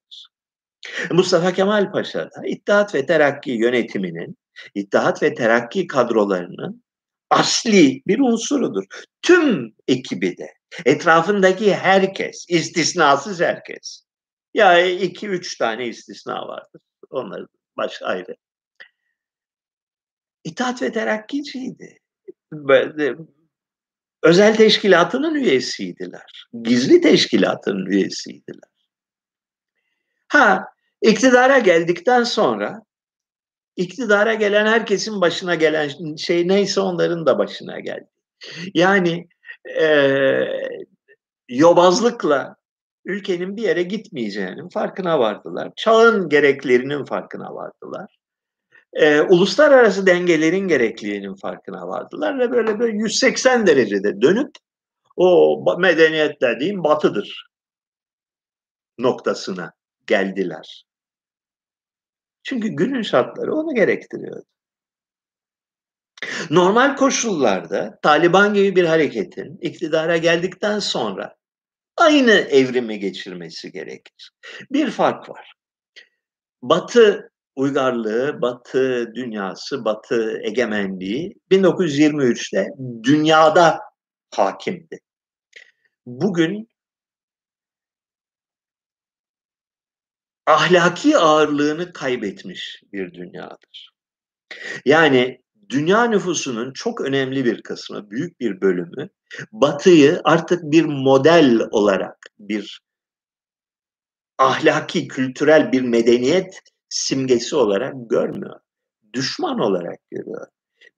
Mustafa Kemal Paşa da İttihat ve Terakki yönetiminin, İttihat ve Terakki kadrolarının asli bir unsurudur. Tüm ekibi de, etrafındaki herkes, istisnasız herkes. Ya iki üç tane istisna vardır. Onları baş ayrı. İttihat ve Terakki'ciydi. Özel teşkilatının üyesiydiler. Gizli teşkilatının üyesiydiler. Ha, iktidara geldikten sonra iktidara gelen herkesin başına gelen şey neyse onların da başına geldi. Yani e, yobazlıkla ülkenin bir yere gitmeyeceğinin farkına vardılar. Çağın gereklerinin farkına vardılar. E, uluslararası dengelerin gerekliliğinin farkına vardılar ve böyle böyle yüz seksen derecede dönüp o medeniyet dediğim batıdır noktasına geldiler. Çünkü günün şartları onu gerektiriyordu. Normal koşullarda Taliban gibi bir hareketin iktidara geldikten sonra aynı evrimi geçirmesi gerekir. Bir fark var. Batı uygarlığı, Batı dünyası, Batı egemenliği bin dokuz yüz yirmi üçte dünyada hakimdi. Bugün ahlaki ağırlığını kaybetmiş bir dünyadır. Yani dünya nüfusunun çok önemli bir kısmı, büyük bir bölümü Batı'yı artık bir model olarak, bir ahlaki, kültürel bir medeniyet simgesi olarak görmüyor. Düşman olarak görüyor.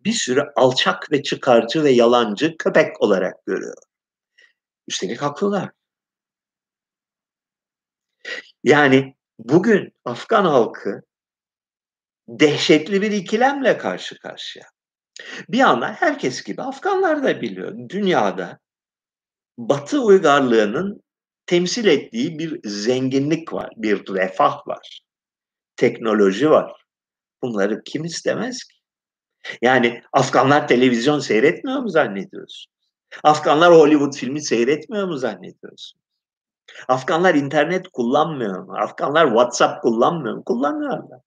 Bir sürü alçak ve çıkarcı ve yalancı köpek olarak görüyor. Üstelik haklılar. Yani bugün Afgan halkı dehşetli bir ikilemle karşı karşıya. Bir yana herkes gibi Afganlar da biliyor, dünyada Batı uygarlığının temsil ettiği bir zenginlik var, bir refah var, teknoloji var. Bunları kim istemez ki? Yani Afganlar televizyon seyretmiyor mu zannediyorsun? Afganlar Hollywood filmi seyretmiyor mu zannediyorsun? Afganlar internet kullanmıyor mu? Afganlar WhatsApp kullanmıyor mu? Kullanıyorlar.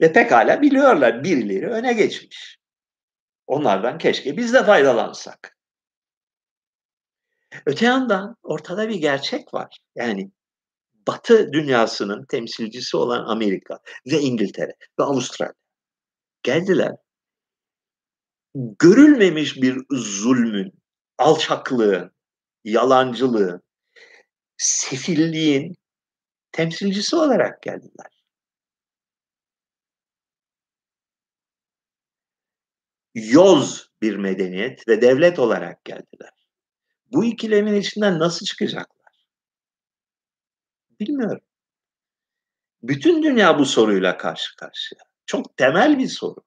Ve pekala biliyorlar, birileri öne geçmiş. Onlardan keşke biz de faydalansak. Öte yandan ortada bir gerçek var. Yani Batı dünyasının temsilcisi olan Amerika ve İngiltere ve Avustralya geldiler. Görülmemiş bir zulmün, alçaklığın, yalancılığın, sefilliğin temsilcisi olarak geldiler. Yoz bir medeniyet ve devlet olarak geldiler. Bu ikilemin içinden nasıl çıkacaklar? Bilmiyorum. Bütün dünya bu soruyla karşı karşıya. Çok temel bir soru.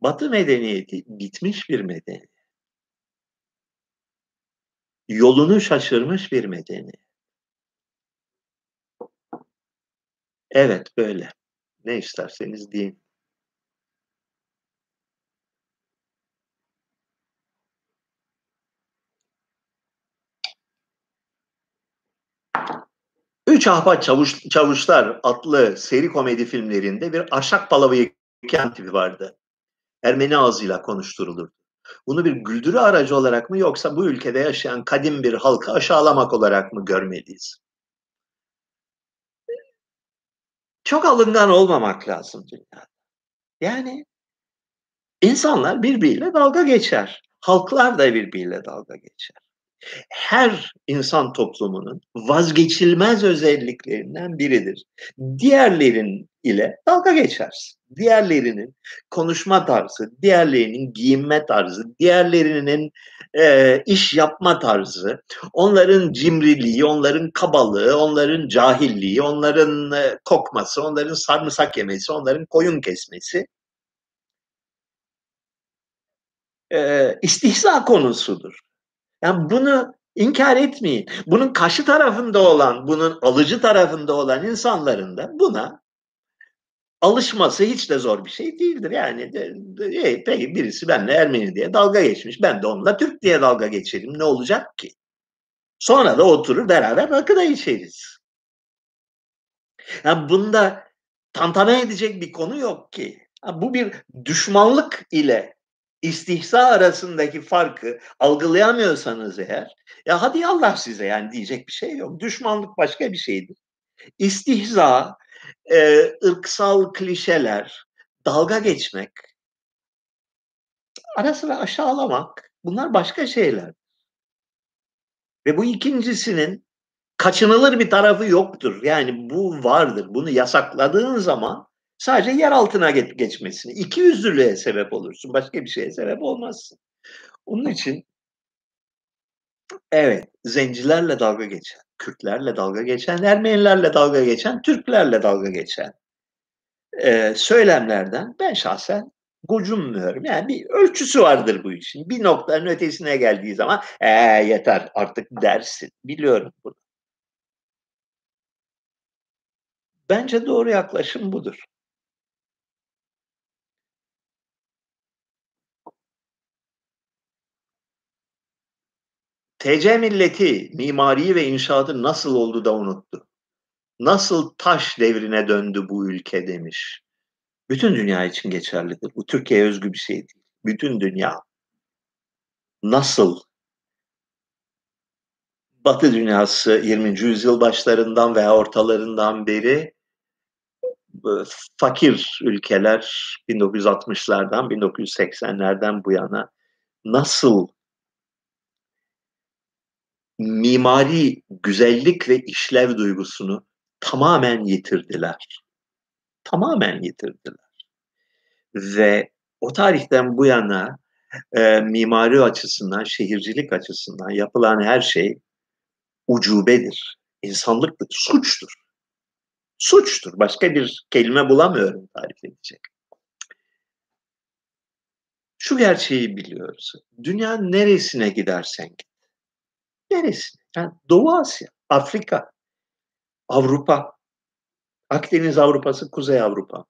Batı medeniyeti bitmiş bir medeniyet. Yolunu şaşırmış bir medeniyet. Evet, böyle. Ne isterseniz deyin. Üç Ahbap Çavuş, Çavuşlar adlı seri komedi filmlerinde bir Arşak Palavayı tipi vardı. Ermeni ağzıyla konuşturulurdu. Bunu bir güldürü aracı olarak mı yoksa bu ülkede yaşayan kadim bir halkı aşağılamak olarak mı görmeliyiz? Çok alıngan olmamak lazım dünyada. Yani insanlar birbiriyle dalga geçer. Halklar da birbiriyle dalga geçer. Her insan toplumunun vazgeçilmez özelliklerinden biridir. Diğerlerin ile dalga geçersin. Diğerlerinin konuşma tarzı, diğerlerinin giyinme tarzı, diğerlerinin e, iş yapma tarzı, onların cimriliği, onların kabalığı, onların cahilliği, onların e, kokması, onların sarımsak yemesi, onların koyun kesmesi e, istihza konusudur. Yani bunu inkar etmeyin. Bunun karşı tarafında olan, bunun alıcı tarafında olan insanların da buna alışması hiç de zor bir şey değildir. Yani de, de, e, peki birisi benimle Ermeni diye dalga geçmiş, ben de onunla Türk diye dalga geçelim. Ne olacak ki? Sonra da oturur beraber rakı da içeriz. Yani bunda tantana edecek bir konu yok ki. Yani bu bir düşmanlık ile İstihza arasındaki farkı algılayamıyorsanız eğer, ya hadi Allah size, yani diyecek bir şey yok. Düşmanlık başka bir şeydir. İstihza, e, ırksal klişeler, dalga geçmek, ara sıra aşağılamak, bunlar başka şeyler. Ve bu ikincisinin kaçınılır bir tarafı yoktur. Yani bu vardır. Bunu yasakladığın zaman sadece yer altına geçmesini, iki yüzlülüğe sebep olursun. Başka bir şeye sebep olmazsın. Onun için evet, zencilerle dalga geçen, Kürtlerle dalga geçen, Ermenilerle dalga geçen, Türklerle dalga geçen e, söylemlerden ben şahsen gocunmuyorum. Yani bir ölçüsü vardır bu işin. Bir noktanın ötesine geldiği zaman ee, yeter artık dersin. Biliyorum bunu. Bence doğru yaklaşım budur. T C milleti mimari ve inşaatı nasıl oldu da unuttu? Nasıl taş devrine döndü bu ülke demiş. Bütün dünya için geçerlidir. Bu Türkiye'ye özgü bir şey değil. Bütün dünya nasıl Batı dünyası yirminci yüzyıl başlarından veya ortalarından beri fakir ülkeler bin dokuz yüz altmışlardan bin dokuz yüz seksenlerden bu yana nasıl mimari güzellik ve işlev duygusunu tamamen yitirdiler. Tamamen yitirdiler. Ve o tarihten bu yana e, mimari açısından, şehircilik açısından yapılan her şey ucubedir, insanlıktır, suçtur. suçtur. Başka bir kelime bulamıyorum tarif edecek. Şu gerçeği biliyoruz. Dünyanın neresine gidersen git. Neresi? Yani Doğu Asya, Afrika, Avrupa, Akdeniz Avrupası, Kuzey Avrupa.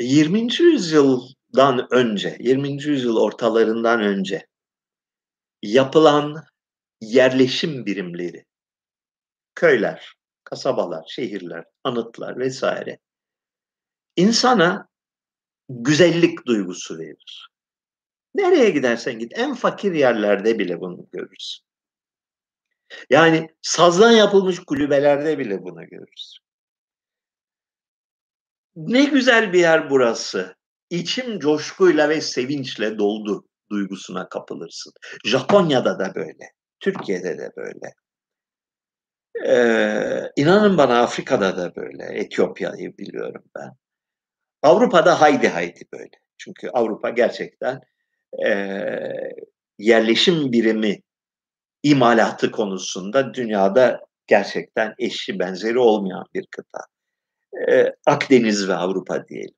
yirminci yüzyıldan önce, yirminci yüzyıl ortalarından önce yapılan yerleşim birimleri, köyler, kasabalar, şehirler, anıtlar vesaire insana güzellik duygusu verir. Nereye gidersen git, en fakir yerlerde bile bunu görürsün. Yani sazdan yapılmış kulübelerde bile bunu görürsün. Ne güzel bir yer burası. İçim coşkuyla ve sevinçle doldu duygusuna kapılırsın. Japonya'da da böyle. Türkiye'de de böyle. Ee, inanın bana Afrika'da da böyle. Etiyopya'yı biliyorum ben. Avrupa'da haydi haydi böyle. Çünkü Avrupa gerçekten e, yerleşim birimi imalatı konusunda dünyada gerçekten eşi benzeri olmayan bir kıta. Ee, Akdeniz ve Avrupa diyelim.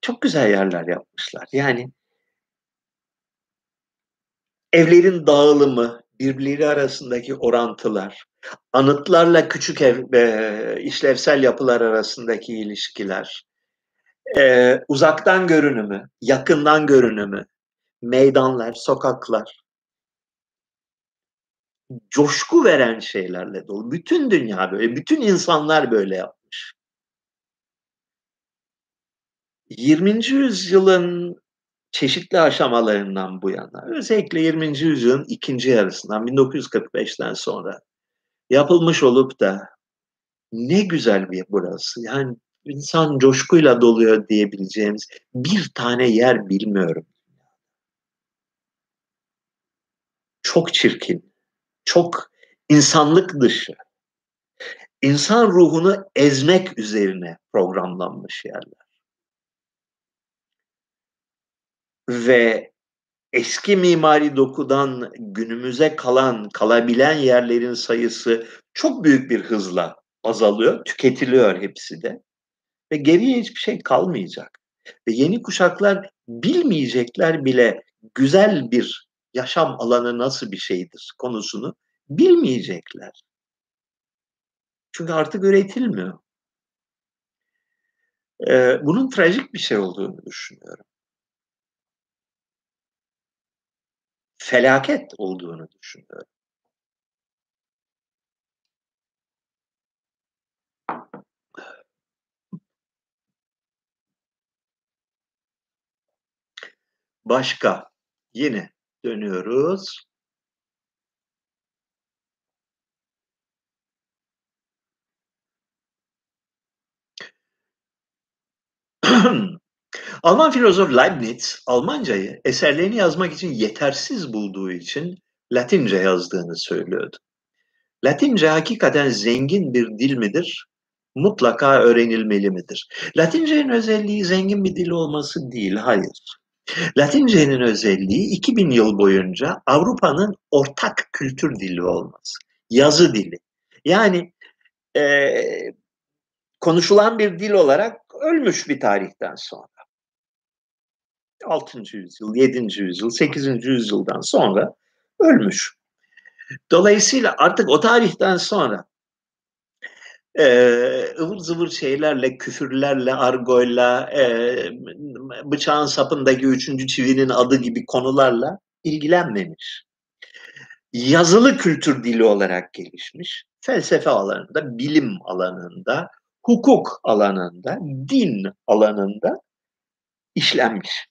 Çok güzel yerler yapmışlar. Yani evlerin dağılımı, birbirleri arasındaki orantılar, anıtlarla küçük ev, e, işlevsel yapılar arasındaki ilişkiler, e, uzaktan görünümü, yakından görünümü, meydanlar, sokaklar, coşku veren şeylerle dolu. Bütün dünya böyle, bütün insanlar böyle yapmış. yirminci yüzyılın çeşitli aşamalarından bu yana, özellikle yirminci yüzyılın ikinci yarısından, bin dokuz yüz kırk beşten sonra yapılmış olup da ne güzel bir burası, yani insan coşkuyla doluyor diyebileceğimiz bir tane yer bilmiyorum. Çok çirkin, çok insanlık dışı, insan ruhunu ezmek üzerine programlanmış yerler. Ve eski mimari dokudan günümüze kalan, kalabilen yerlerin sayısı çok büyük bir hızla azalıyor, tüketiliyor hepsi de. Ve geriye hiçbir şey kalmayacak. Ve yeni kuşaklar bilmeyecekler bile güzel bir yaşam alanı nasıl bir şeydir konusunu bilmeyecekler. Çünkü artık üretilmiyor. Ee, bunun trajik bir şey olduğunu düşünüyorum. Felaket olduğunu düşünüyorum. Başka, yine dönüyoruz. Alman filozof Leibniz, Almancayı eserlerini yazmak için yetersiz bulduğu için Latince yazdığını söylüyordu. Latince hakikaten zengin bir dil midir? Mutlaka öğrenilmeli midir? Latince'nin özelliği zengin bir dil olması değil, hayır. Latince'nin özelliği iki bin yıl boyunca Avrupa'nın ortak kültür dili olması, yazı dili. Yani e, konuşulan bir dil olarak ölmüş bir tarihten sonra. altıncı yüzyıl, yedinci yüzyıl, sekizinci yüzyıldan sonra ölmüş. Dolayısıyla artık o tarihten sonra Ee, ıvır zıvır şeylerle, küfürlerle, argoyla, e, bıçağın sapındaki üçüncü çivinin adı gibi konularla ilgilenmemiş. Yazılı kültür dili olarak gelişmiş. Felsefe alanında, bilim alanında, hukuk alanında, din alanında işlenmiş.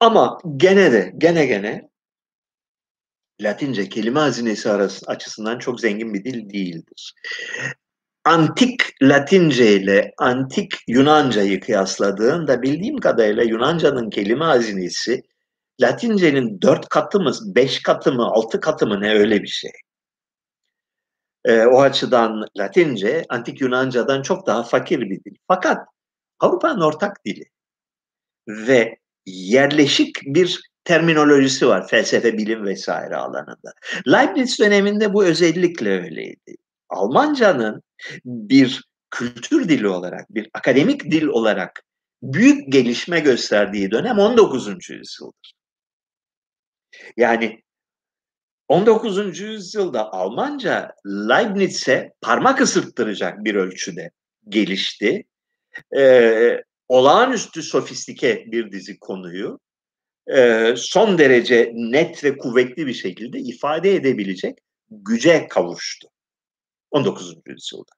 Ama gene de, gene gene Latince kelime hazinesi açısından çok zengin bir dil değildir. Antik Latince ile antik Yunanca'yı kıyasladığında bildiğim kadarıyla Yunanca'nın kelime hazinesi Latince'nin dört katı mı, beş katı mı, altı katı mı ne öyle bir şey. E, o açıdan Latince antik Yunanca'dan çok daha fakir bir dil. Fakat Avrupa'nın ortak dili ve yerleşik bir terminolojisi var felsefe, bilim vesaire alanında. Leibniz döneminde bu özellikle öyleydi. Almanca'nın bir kültür dili olarak, bir akademik dil olarak büyük gelişme gösterdiği dönem on dokuzuncu yüzyıldır. Yani on dokuzuncu yüzyılda Almanca Leibniz'e parmak ısırttıracak bir ölçüde gelişti. Ee, olağanüstü sofistike bir dizi konuyu e, son derece net ve kuvvetli bir şekilde ifade edebilecek güce kavuştu on dokuzuncu yüzyılda.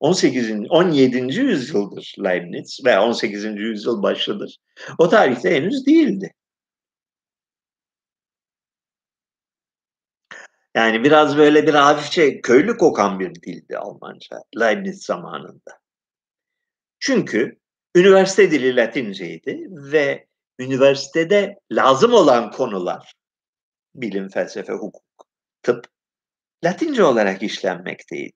on sekizinci on yedinci yüzyıldır Leibniz ve on sekizinci yüzyıl başıdır. O tarihte henüz değildi. Yani biraz böyle bir hafifçe köylü kokan bir dildi Almanca Leibniz zamanında. Çünkü üniversite dili Latinceydi ve üniversitede lazım olan konular, bilim, felsefe, hukuk, tıp, Latince olarak işlenmekteydi.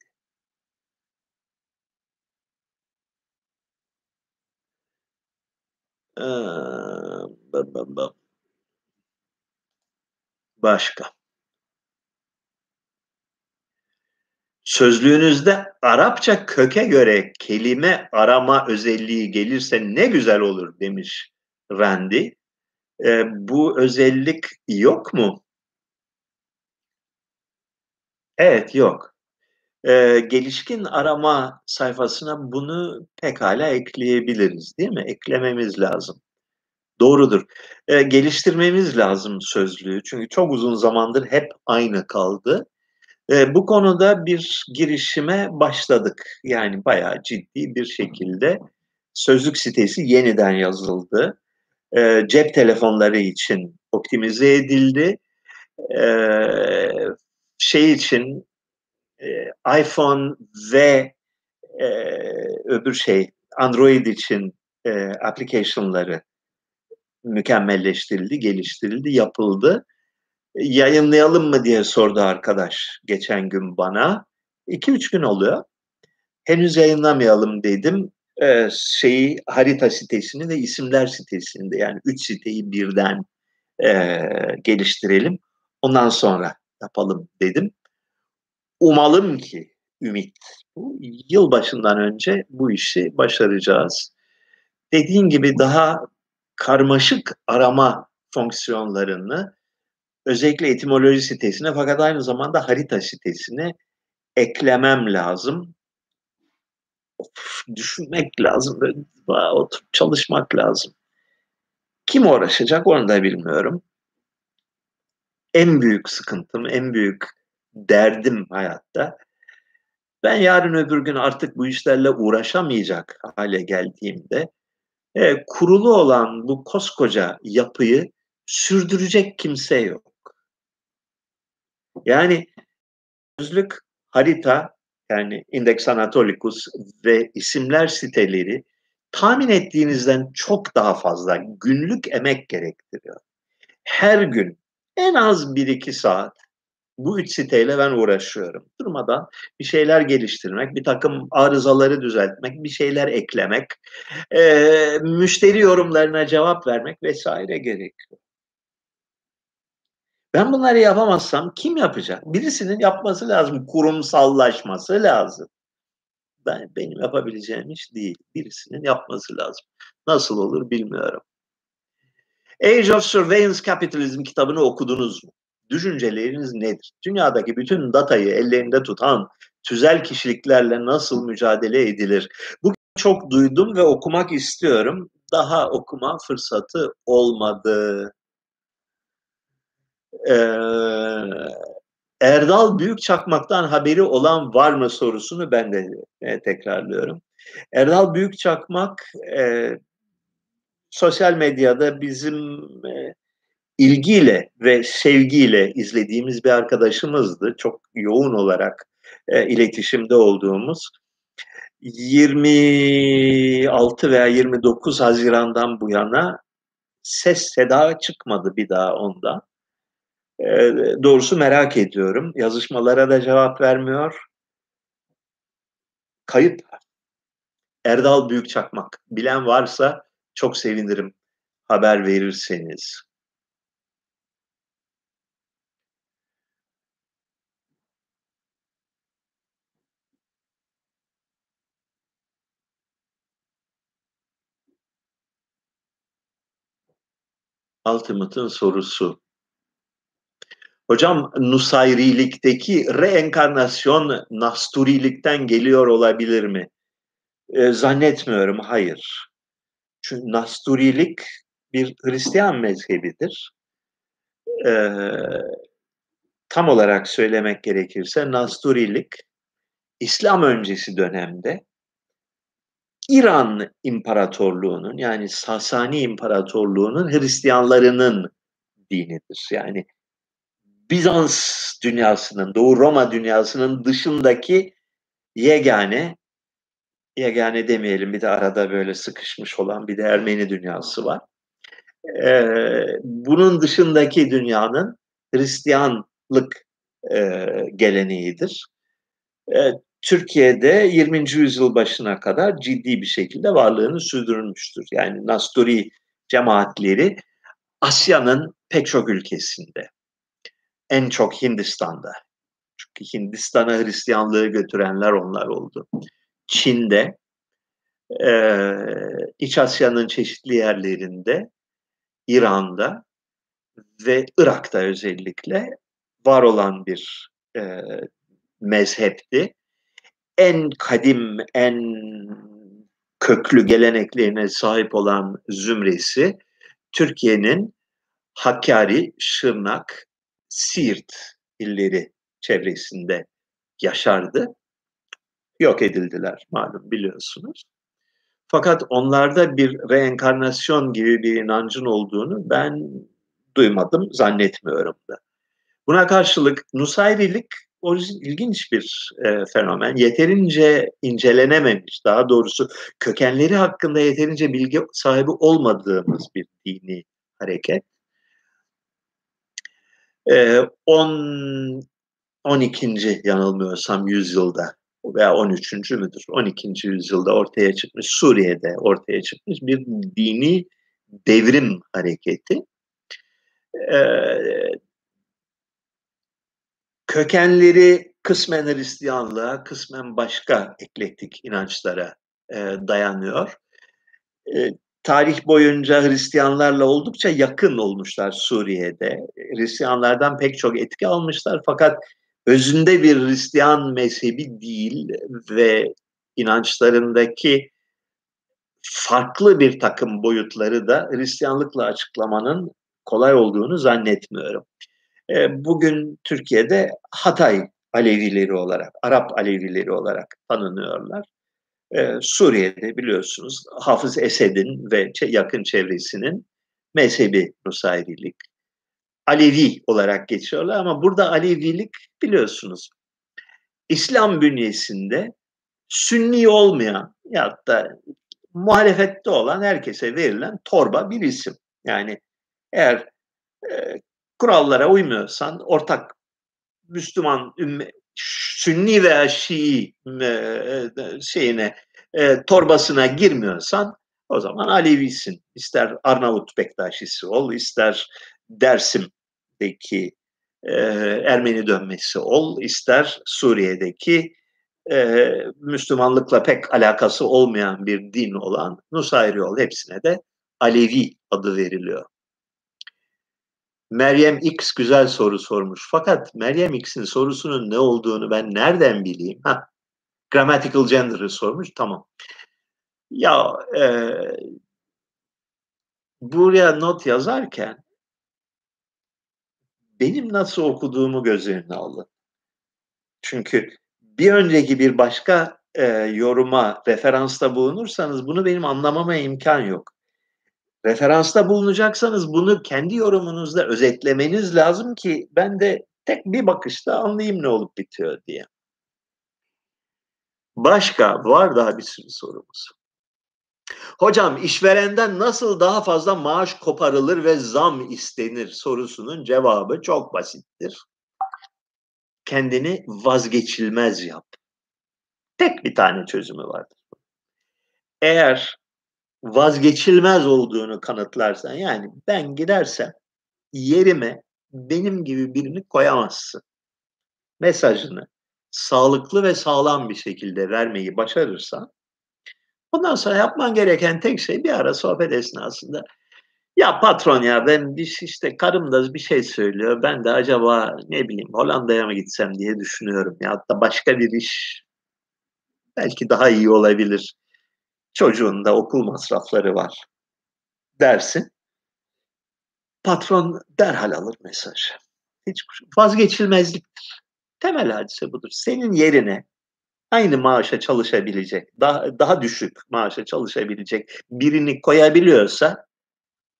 Başka. Sözlüğünüzde Arapça köke göre kelime arama özelliği gelirse ne güzel olur demiş Randi. E, bu özellik yok mu? Evet, yok. E, gelişkin arama sayfasına bunu pekala ekleyebiliriz, değil mi? Eklememiz lazım. Doğrudur. E, geliştirmemiz lazım sözlüğü. Çünkü çok uzun zamandır hep aynı kaldı. E, bu konuda bir girişime başladık. Yani bayağı ciddi bir şekilde sözlük sitesi yeniden yazıldı. E, cep telefonları için optimize edildi. E, şey için e, iPhone ve e, öbür şey Android için e, application'ları mükemmelleştirildi, geliştirildi, yapıldı. Yayınlayalım mı diye sordu arkadaş geçen gün bana. iki üç gün oluyor. Henüz yayınlamayalım dedim. Ee, şeyi, harita sitesini ve isimler sitesini de, yani üç siteyi birden e, geliştirelim. Ondan sonra yapalım dedim. Umalım ki, ümit. Yılbaşından önce bu işi başaracağız. Dediğim gibi daha karmaşık arama fonksiyonlarını özellikle etimoloji sitesine, fakat aynı zamanda harita sitesine eklemem lazım. Of, düşünmek lazım, oturup çalışmak lazım. Kim uğraşacak onu da bilmiyorum. En büyük sıkıntım, en büyük derdim hayatta. Ben yarın öbür gün artık bu işlerle uğraşamayacak hale geldiğimde e, kurulu olan bu koskoca yapıyı sürdürecek kimse yok. Yani sözlük, harita, yani Index Anatolicus ve isimler siteleri tahmin ettiğinizden çok daha fazla günlük emek gerektiriyor. Her gün en az bir iki saat bu üç siteyle ben uğraşıyorum. Durmadan bir şeyler geliştirmek, bir takım arızaları düzeltmek, bir şeyler eklemek, e, müşteri yorumlarına cevap vermek vesaire gerekiyor. Ben bunları yapamazsam kim yapacak? Birisinin yapması lazım, kurumsallaşması lazım. Ben, benim yapabileceğim iş değil, birisinin yapması lazım. Nasıl olur bilmiyorum. Age of Surveillance Capitalism kitabını okudunuz mu? Düşünceleriniz nedir? Dünyadaki bütün datayı ellerinde tutan tüzel kişiliklerle nasıl mücadele edilir? Bu çok duydum ve okumak istiyorum. Daha okuma fırsatı olmadı. Ee, Erdal Büyükçakmak'tan haberi olan var mı sorusunu ben de e, tekrarlıyorum. Erdal Büyükçakmak e, sosyal medyada bizim e, ilgiyle ve sevgiyle izlediğimiz bir arkadaşımızdı. Çok yoğun olarak e, iletişimde olduğumuz. yirmi altı veya yirmi dokuz Haziran'dan bu yana ses seda çıkmadı bir daha ondan. E, doğrusu merak ediyorum. Yazışmalara da cevap vermiyor. Kayıp. Erdal Büyükçakmak. Bilen varsa çok sevinirim haber verirseniz. Ultimate'ın sorusu. Hocam, Nusayrilikteki reenkarnasyon Nasturilikten geliyor olabilir mi? E, zannetmiyorum, hayır. Çünkü Nasturilik bir Hristiyan mezhebidir. E, tam olarak söylemek gerekirse Nasturilik İslam öncesi dönemde İran İmparatorluğu'nun, yani Sasani İmparatorluğu'nun Hristiyanlarının dinidir. Yani Bizans dünyasının, Doğu Roma dünyasının dışındaki yegane, yegane demeyelim, bir de arada böyle sıkışmış olan bir de Ermeni dünyası var. Ee, bunun dışındaki dünyanın Hristiyanlık e, geleneğidir. Ee, Türkiye'de yirminci yüzyıl başına kadar ciddi bir şekilde varlığını sürdürmüştür. Yani Nasturi cemaatleri Asya'nın pek çok ülkesinde, en çok Hindistan'da. Çünkü Hindistan'a Hristiyanlığı götürenler onlar oldu. Çin'de, e, İç Asya'nın çeşitli yerlerinde, İran'da ve Irak'ta özellikle var olan bir e, mezhepti. En kadim, en köklü geleneklerine sahip olan zümresi Türkiye'nin Hakkari, Şırnak, Siirt illeri çevresinde yaşardı. Yok edildiler malum, biliyorsunuz. Fakat onlarda bir reenkarnasyon gibi bir inancın olduğunu ben duymadım, zannetmiyorum da. Buna karşılık Nusayrilik o ilginç bir e, fenomen. Yeterince incelenememiş, daha doğrusu kökenleri hakkında yeterince bilgi sahibi olmadığımız bir dini hareket. on ikinci yanılmıyorsam yüzyılda veya on üçüncü müdür? on ikinci yüzyılda ortaya çıkmış, Suriye'de ortaya çıkmış bir dini devrim hareketi. Ee, kökenleri kısmen Hristiyanlığa, kısmen başka eklektik inançlara e, dayanıyor. E, Tarih boyunca Hristiyanlarla oldukça yakın olmuşlar Suriye'de. Hristiyanlardan pek çok etki almışlar, fakat özünde bir Hristiyan mezhebi değil ve inançlarındaki farklı bir takım boyutları da Hristiyanlıkla açıklamanın kolay olduğunu zannetmiyorum. Bugün Türkiye'de Hatay Alevileri olarak, Arap Alevileri olarak tanınıyorlar. Ee, Suriye'de biliyorsunuz Hafız Esed'in ve yakın çevresinin mezhebi Nusayrilik. Alevi olarak geçiyorlar ama burada Alevilik biliyorsunuz İslam bünyesinde Sünni olmayan ya da muhalefette olan herkese verilen torba bir isim. Yani eğer e, kurallara uymuyorsan ortak Müslüman ümmet, Sünni veya Şii şeyine, torbasına girmiyorsan o zaman Alevisin. İster Arnavut Bektaşisi ol, ister Dersim'deki Ermeni dönmesi ol, ister Suriye'deki Müslümanlıkla pek alakası olmayan bir din olan Nusayri ol. Hepsine de Alevi adı veriliyor. Meryem X güzel soru sormuş. Fakat Meryem X'in sorusunun ne olduğunu ben nereden bileyim? Heh, grammatical gender'ı sormuş. Tamam. Ya e, buraya not yazarken benim nasıl okuduğumu göz önüne alın. Çünkü bir önceki bir başka e, yoruma referansta bulunursanız bunu benim anlamama imkan yok. Referansta bulunacaksanız bunu kendi yorumunuzda özetlemeniz lazım ki ben de tek bir bakışta anlayayım ne olup bitiyor diye. Başka var daha bir sürü sorumuz. Hocam, işverenden nasıl daha fazla maaş koparılır ve zam istenir sorusunun cevabı çok basittir. Kendini vazgeçilmez yap. Tek bir tane çözümü vardır. Eğer vazgeçilmez olduğunu kanıtlarsan, yani ben gidersem yerime benim gibi birini koyamazsın mesajını sağlıklı ve sağlam bir şekilde vermeyi başarırsan, ondan sonra yapman gereken tek şey bir ara sohbet esnasında Ya patron ya ben bir işte karım da bir şey söylüyor. Ben de acaba ne bileyim Hollanda'ya mı gitsem diye düşünüyorum. Ya hatta başka bir iş belki daha iyi olabilir. Çocuğun da okul masrafları var dersin. Patron derhal alır mesajı. Hiç vazgeçilmezliktir. Temel hadise budur. Senin yerine aynı maaşa çalışabilecek, daha, daha düşük maaşa çalışabilecek birini koyabiliyorsa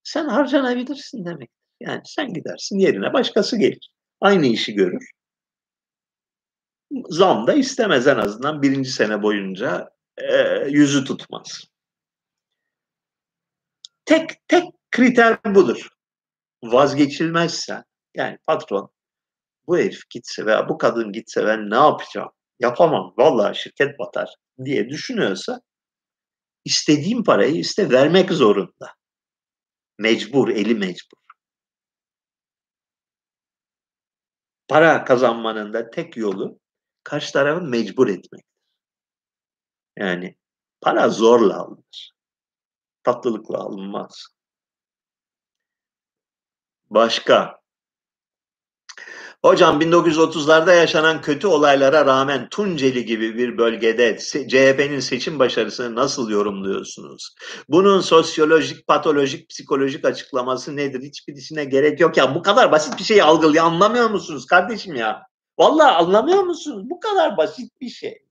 sen harcanabilirsin demek. Yani sen gidersin yerine başkası gelir. Aynı işi görür. Zam da istemez en azından birinci sene boyunca e, yüzü tutmaz. Tek tek kriter budur. Vazgeçilmezsen yani patron bu herif gitse veya bu kadın gitse ben ne yapacağım? Yapamam vallahi şirket batar diye düşünüyorsa istediğim parayı iste vermek zorunda. Mecbur, eli mecbur. Para kazanmanın da tek yolu karşı tarafı mecbur etmek. Yani para zorla alınır. Tatlılıkla alınmaz. Başka. Hocam bin dokuz yüz otuzlarda yaşanan kötü olaylara rağmen Tunceli gibi bir bölgede C H P'nin seçim başarısını nasıl yorumluyorsunuz? Bunun sosyolojik, patolojik, psikolojik açıklaması nedir? Hiçbirisine gerek yok. Ya bu kadar basit bir şeyi algılıyor. Anlamıyor musunuz kardeşim ya? Vallahi anlamıyor musunuz? Bu kadar basit bir şey.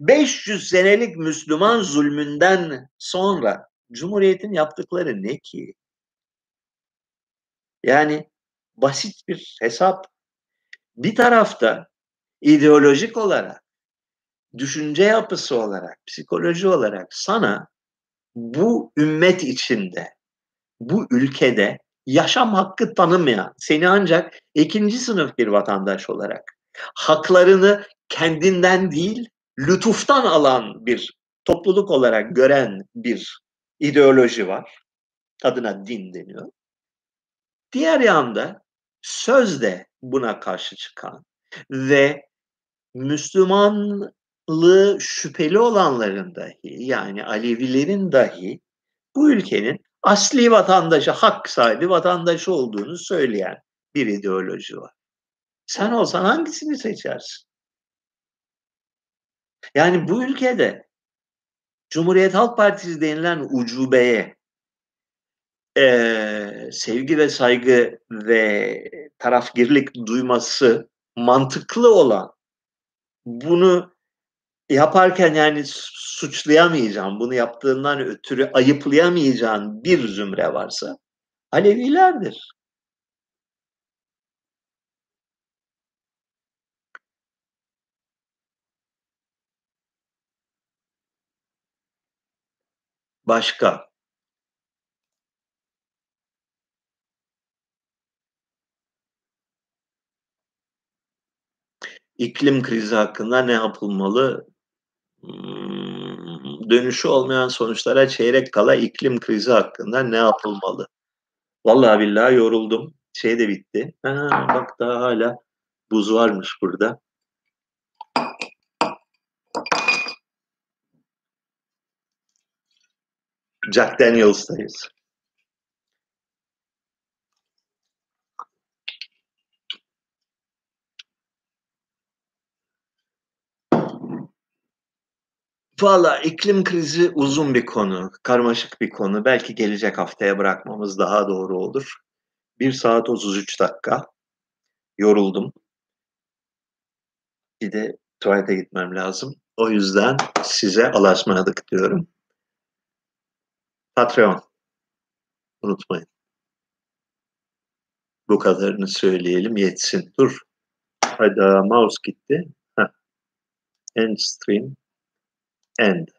beş yüz senelik Müslüman zulmünden sonra Cumhuriyet'in yaptıkları ne ki? Yani basit bir hesap. Bir tarafta ideolojik olarak, düşünce yapısı olarak, psikoloji olarak sana bu ümmet içinde, bu ülkede yaşam hakkı tanımayan, seni ancak ikinci sınıf bir vatandaş olarak haklarını kendinden değil, lütuftan alan bir topluluk olarak gören bir ideoloji var. Adına din deniyor. Diğer yanda sözde buna karşı çıkan ve Müslümanlığı şüpheli olanların dahi yani Alevilerin dahi bu ülkenin asli vatandaşı, hak sahibi vatandaşı olduğunu söyleyen bir ideoloji var. Sen olsan hangisini seçersin? Yani bu ülkede Cumhuriyet Halk Partisi denilen ucubeye Ee, sevgi ve saygı ve tarafgirlik duyması mantıklı olan, bunu yaparken yani suçlayamayacağın, bunu yaptığından ötürü ayıplayamayacağın bir zümre varsa Alevilerdir. Başka. İklim krizi hakkında ne yapılmalı? Dönüşü olmayan sonuçlara çeyrek kala iklim krizi hakkında ne yapılmalı? Vallahi billahi yoruldum. Şey de bitti. Ha, bak daha hala buz varmış burada. Jack Daniels'tayız. Valla iklim krizi uzun bir konu, karmaşık bir konu. Belki gelecek haftaya bırakmamız daha doğru olur. bir saat otuz üç dakika. Yoruldum. Bir de tuvalete gitmem lazım. O yüzden size Allah'a ısmarladık diyorum. Patreon. Unutmayın. Bu kadarını söyleyelim yetsin. Dur. Hayda mouse gitti. Heh. End stream. End.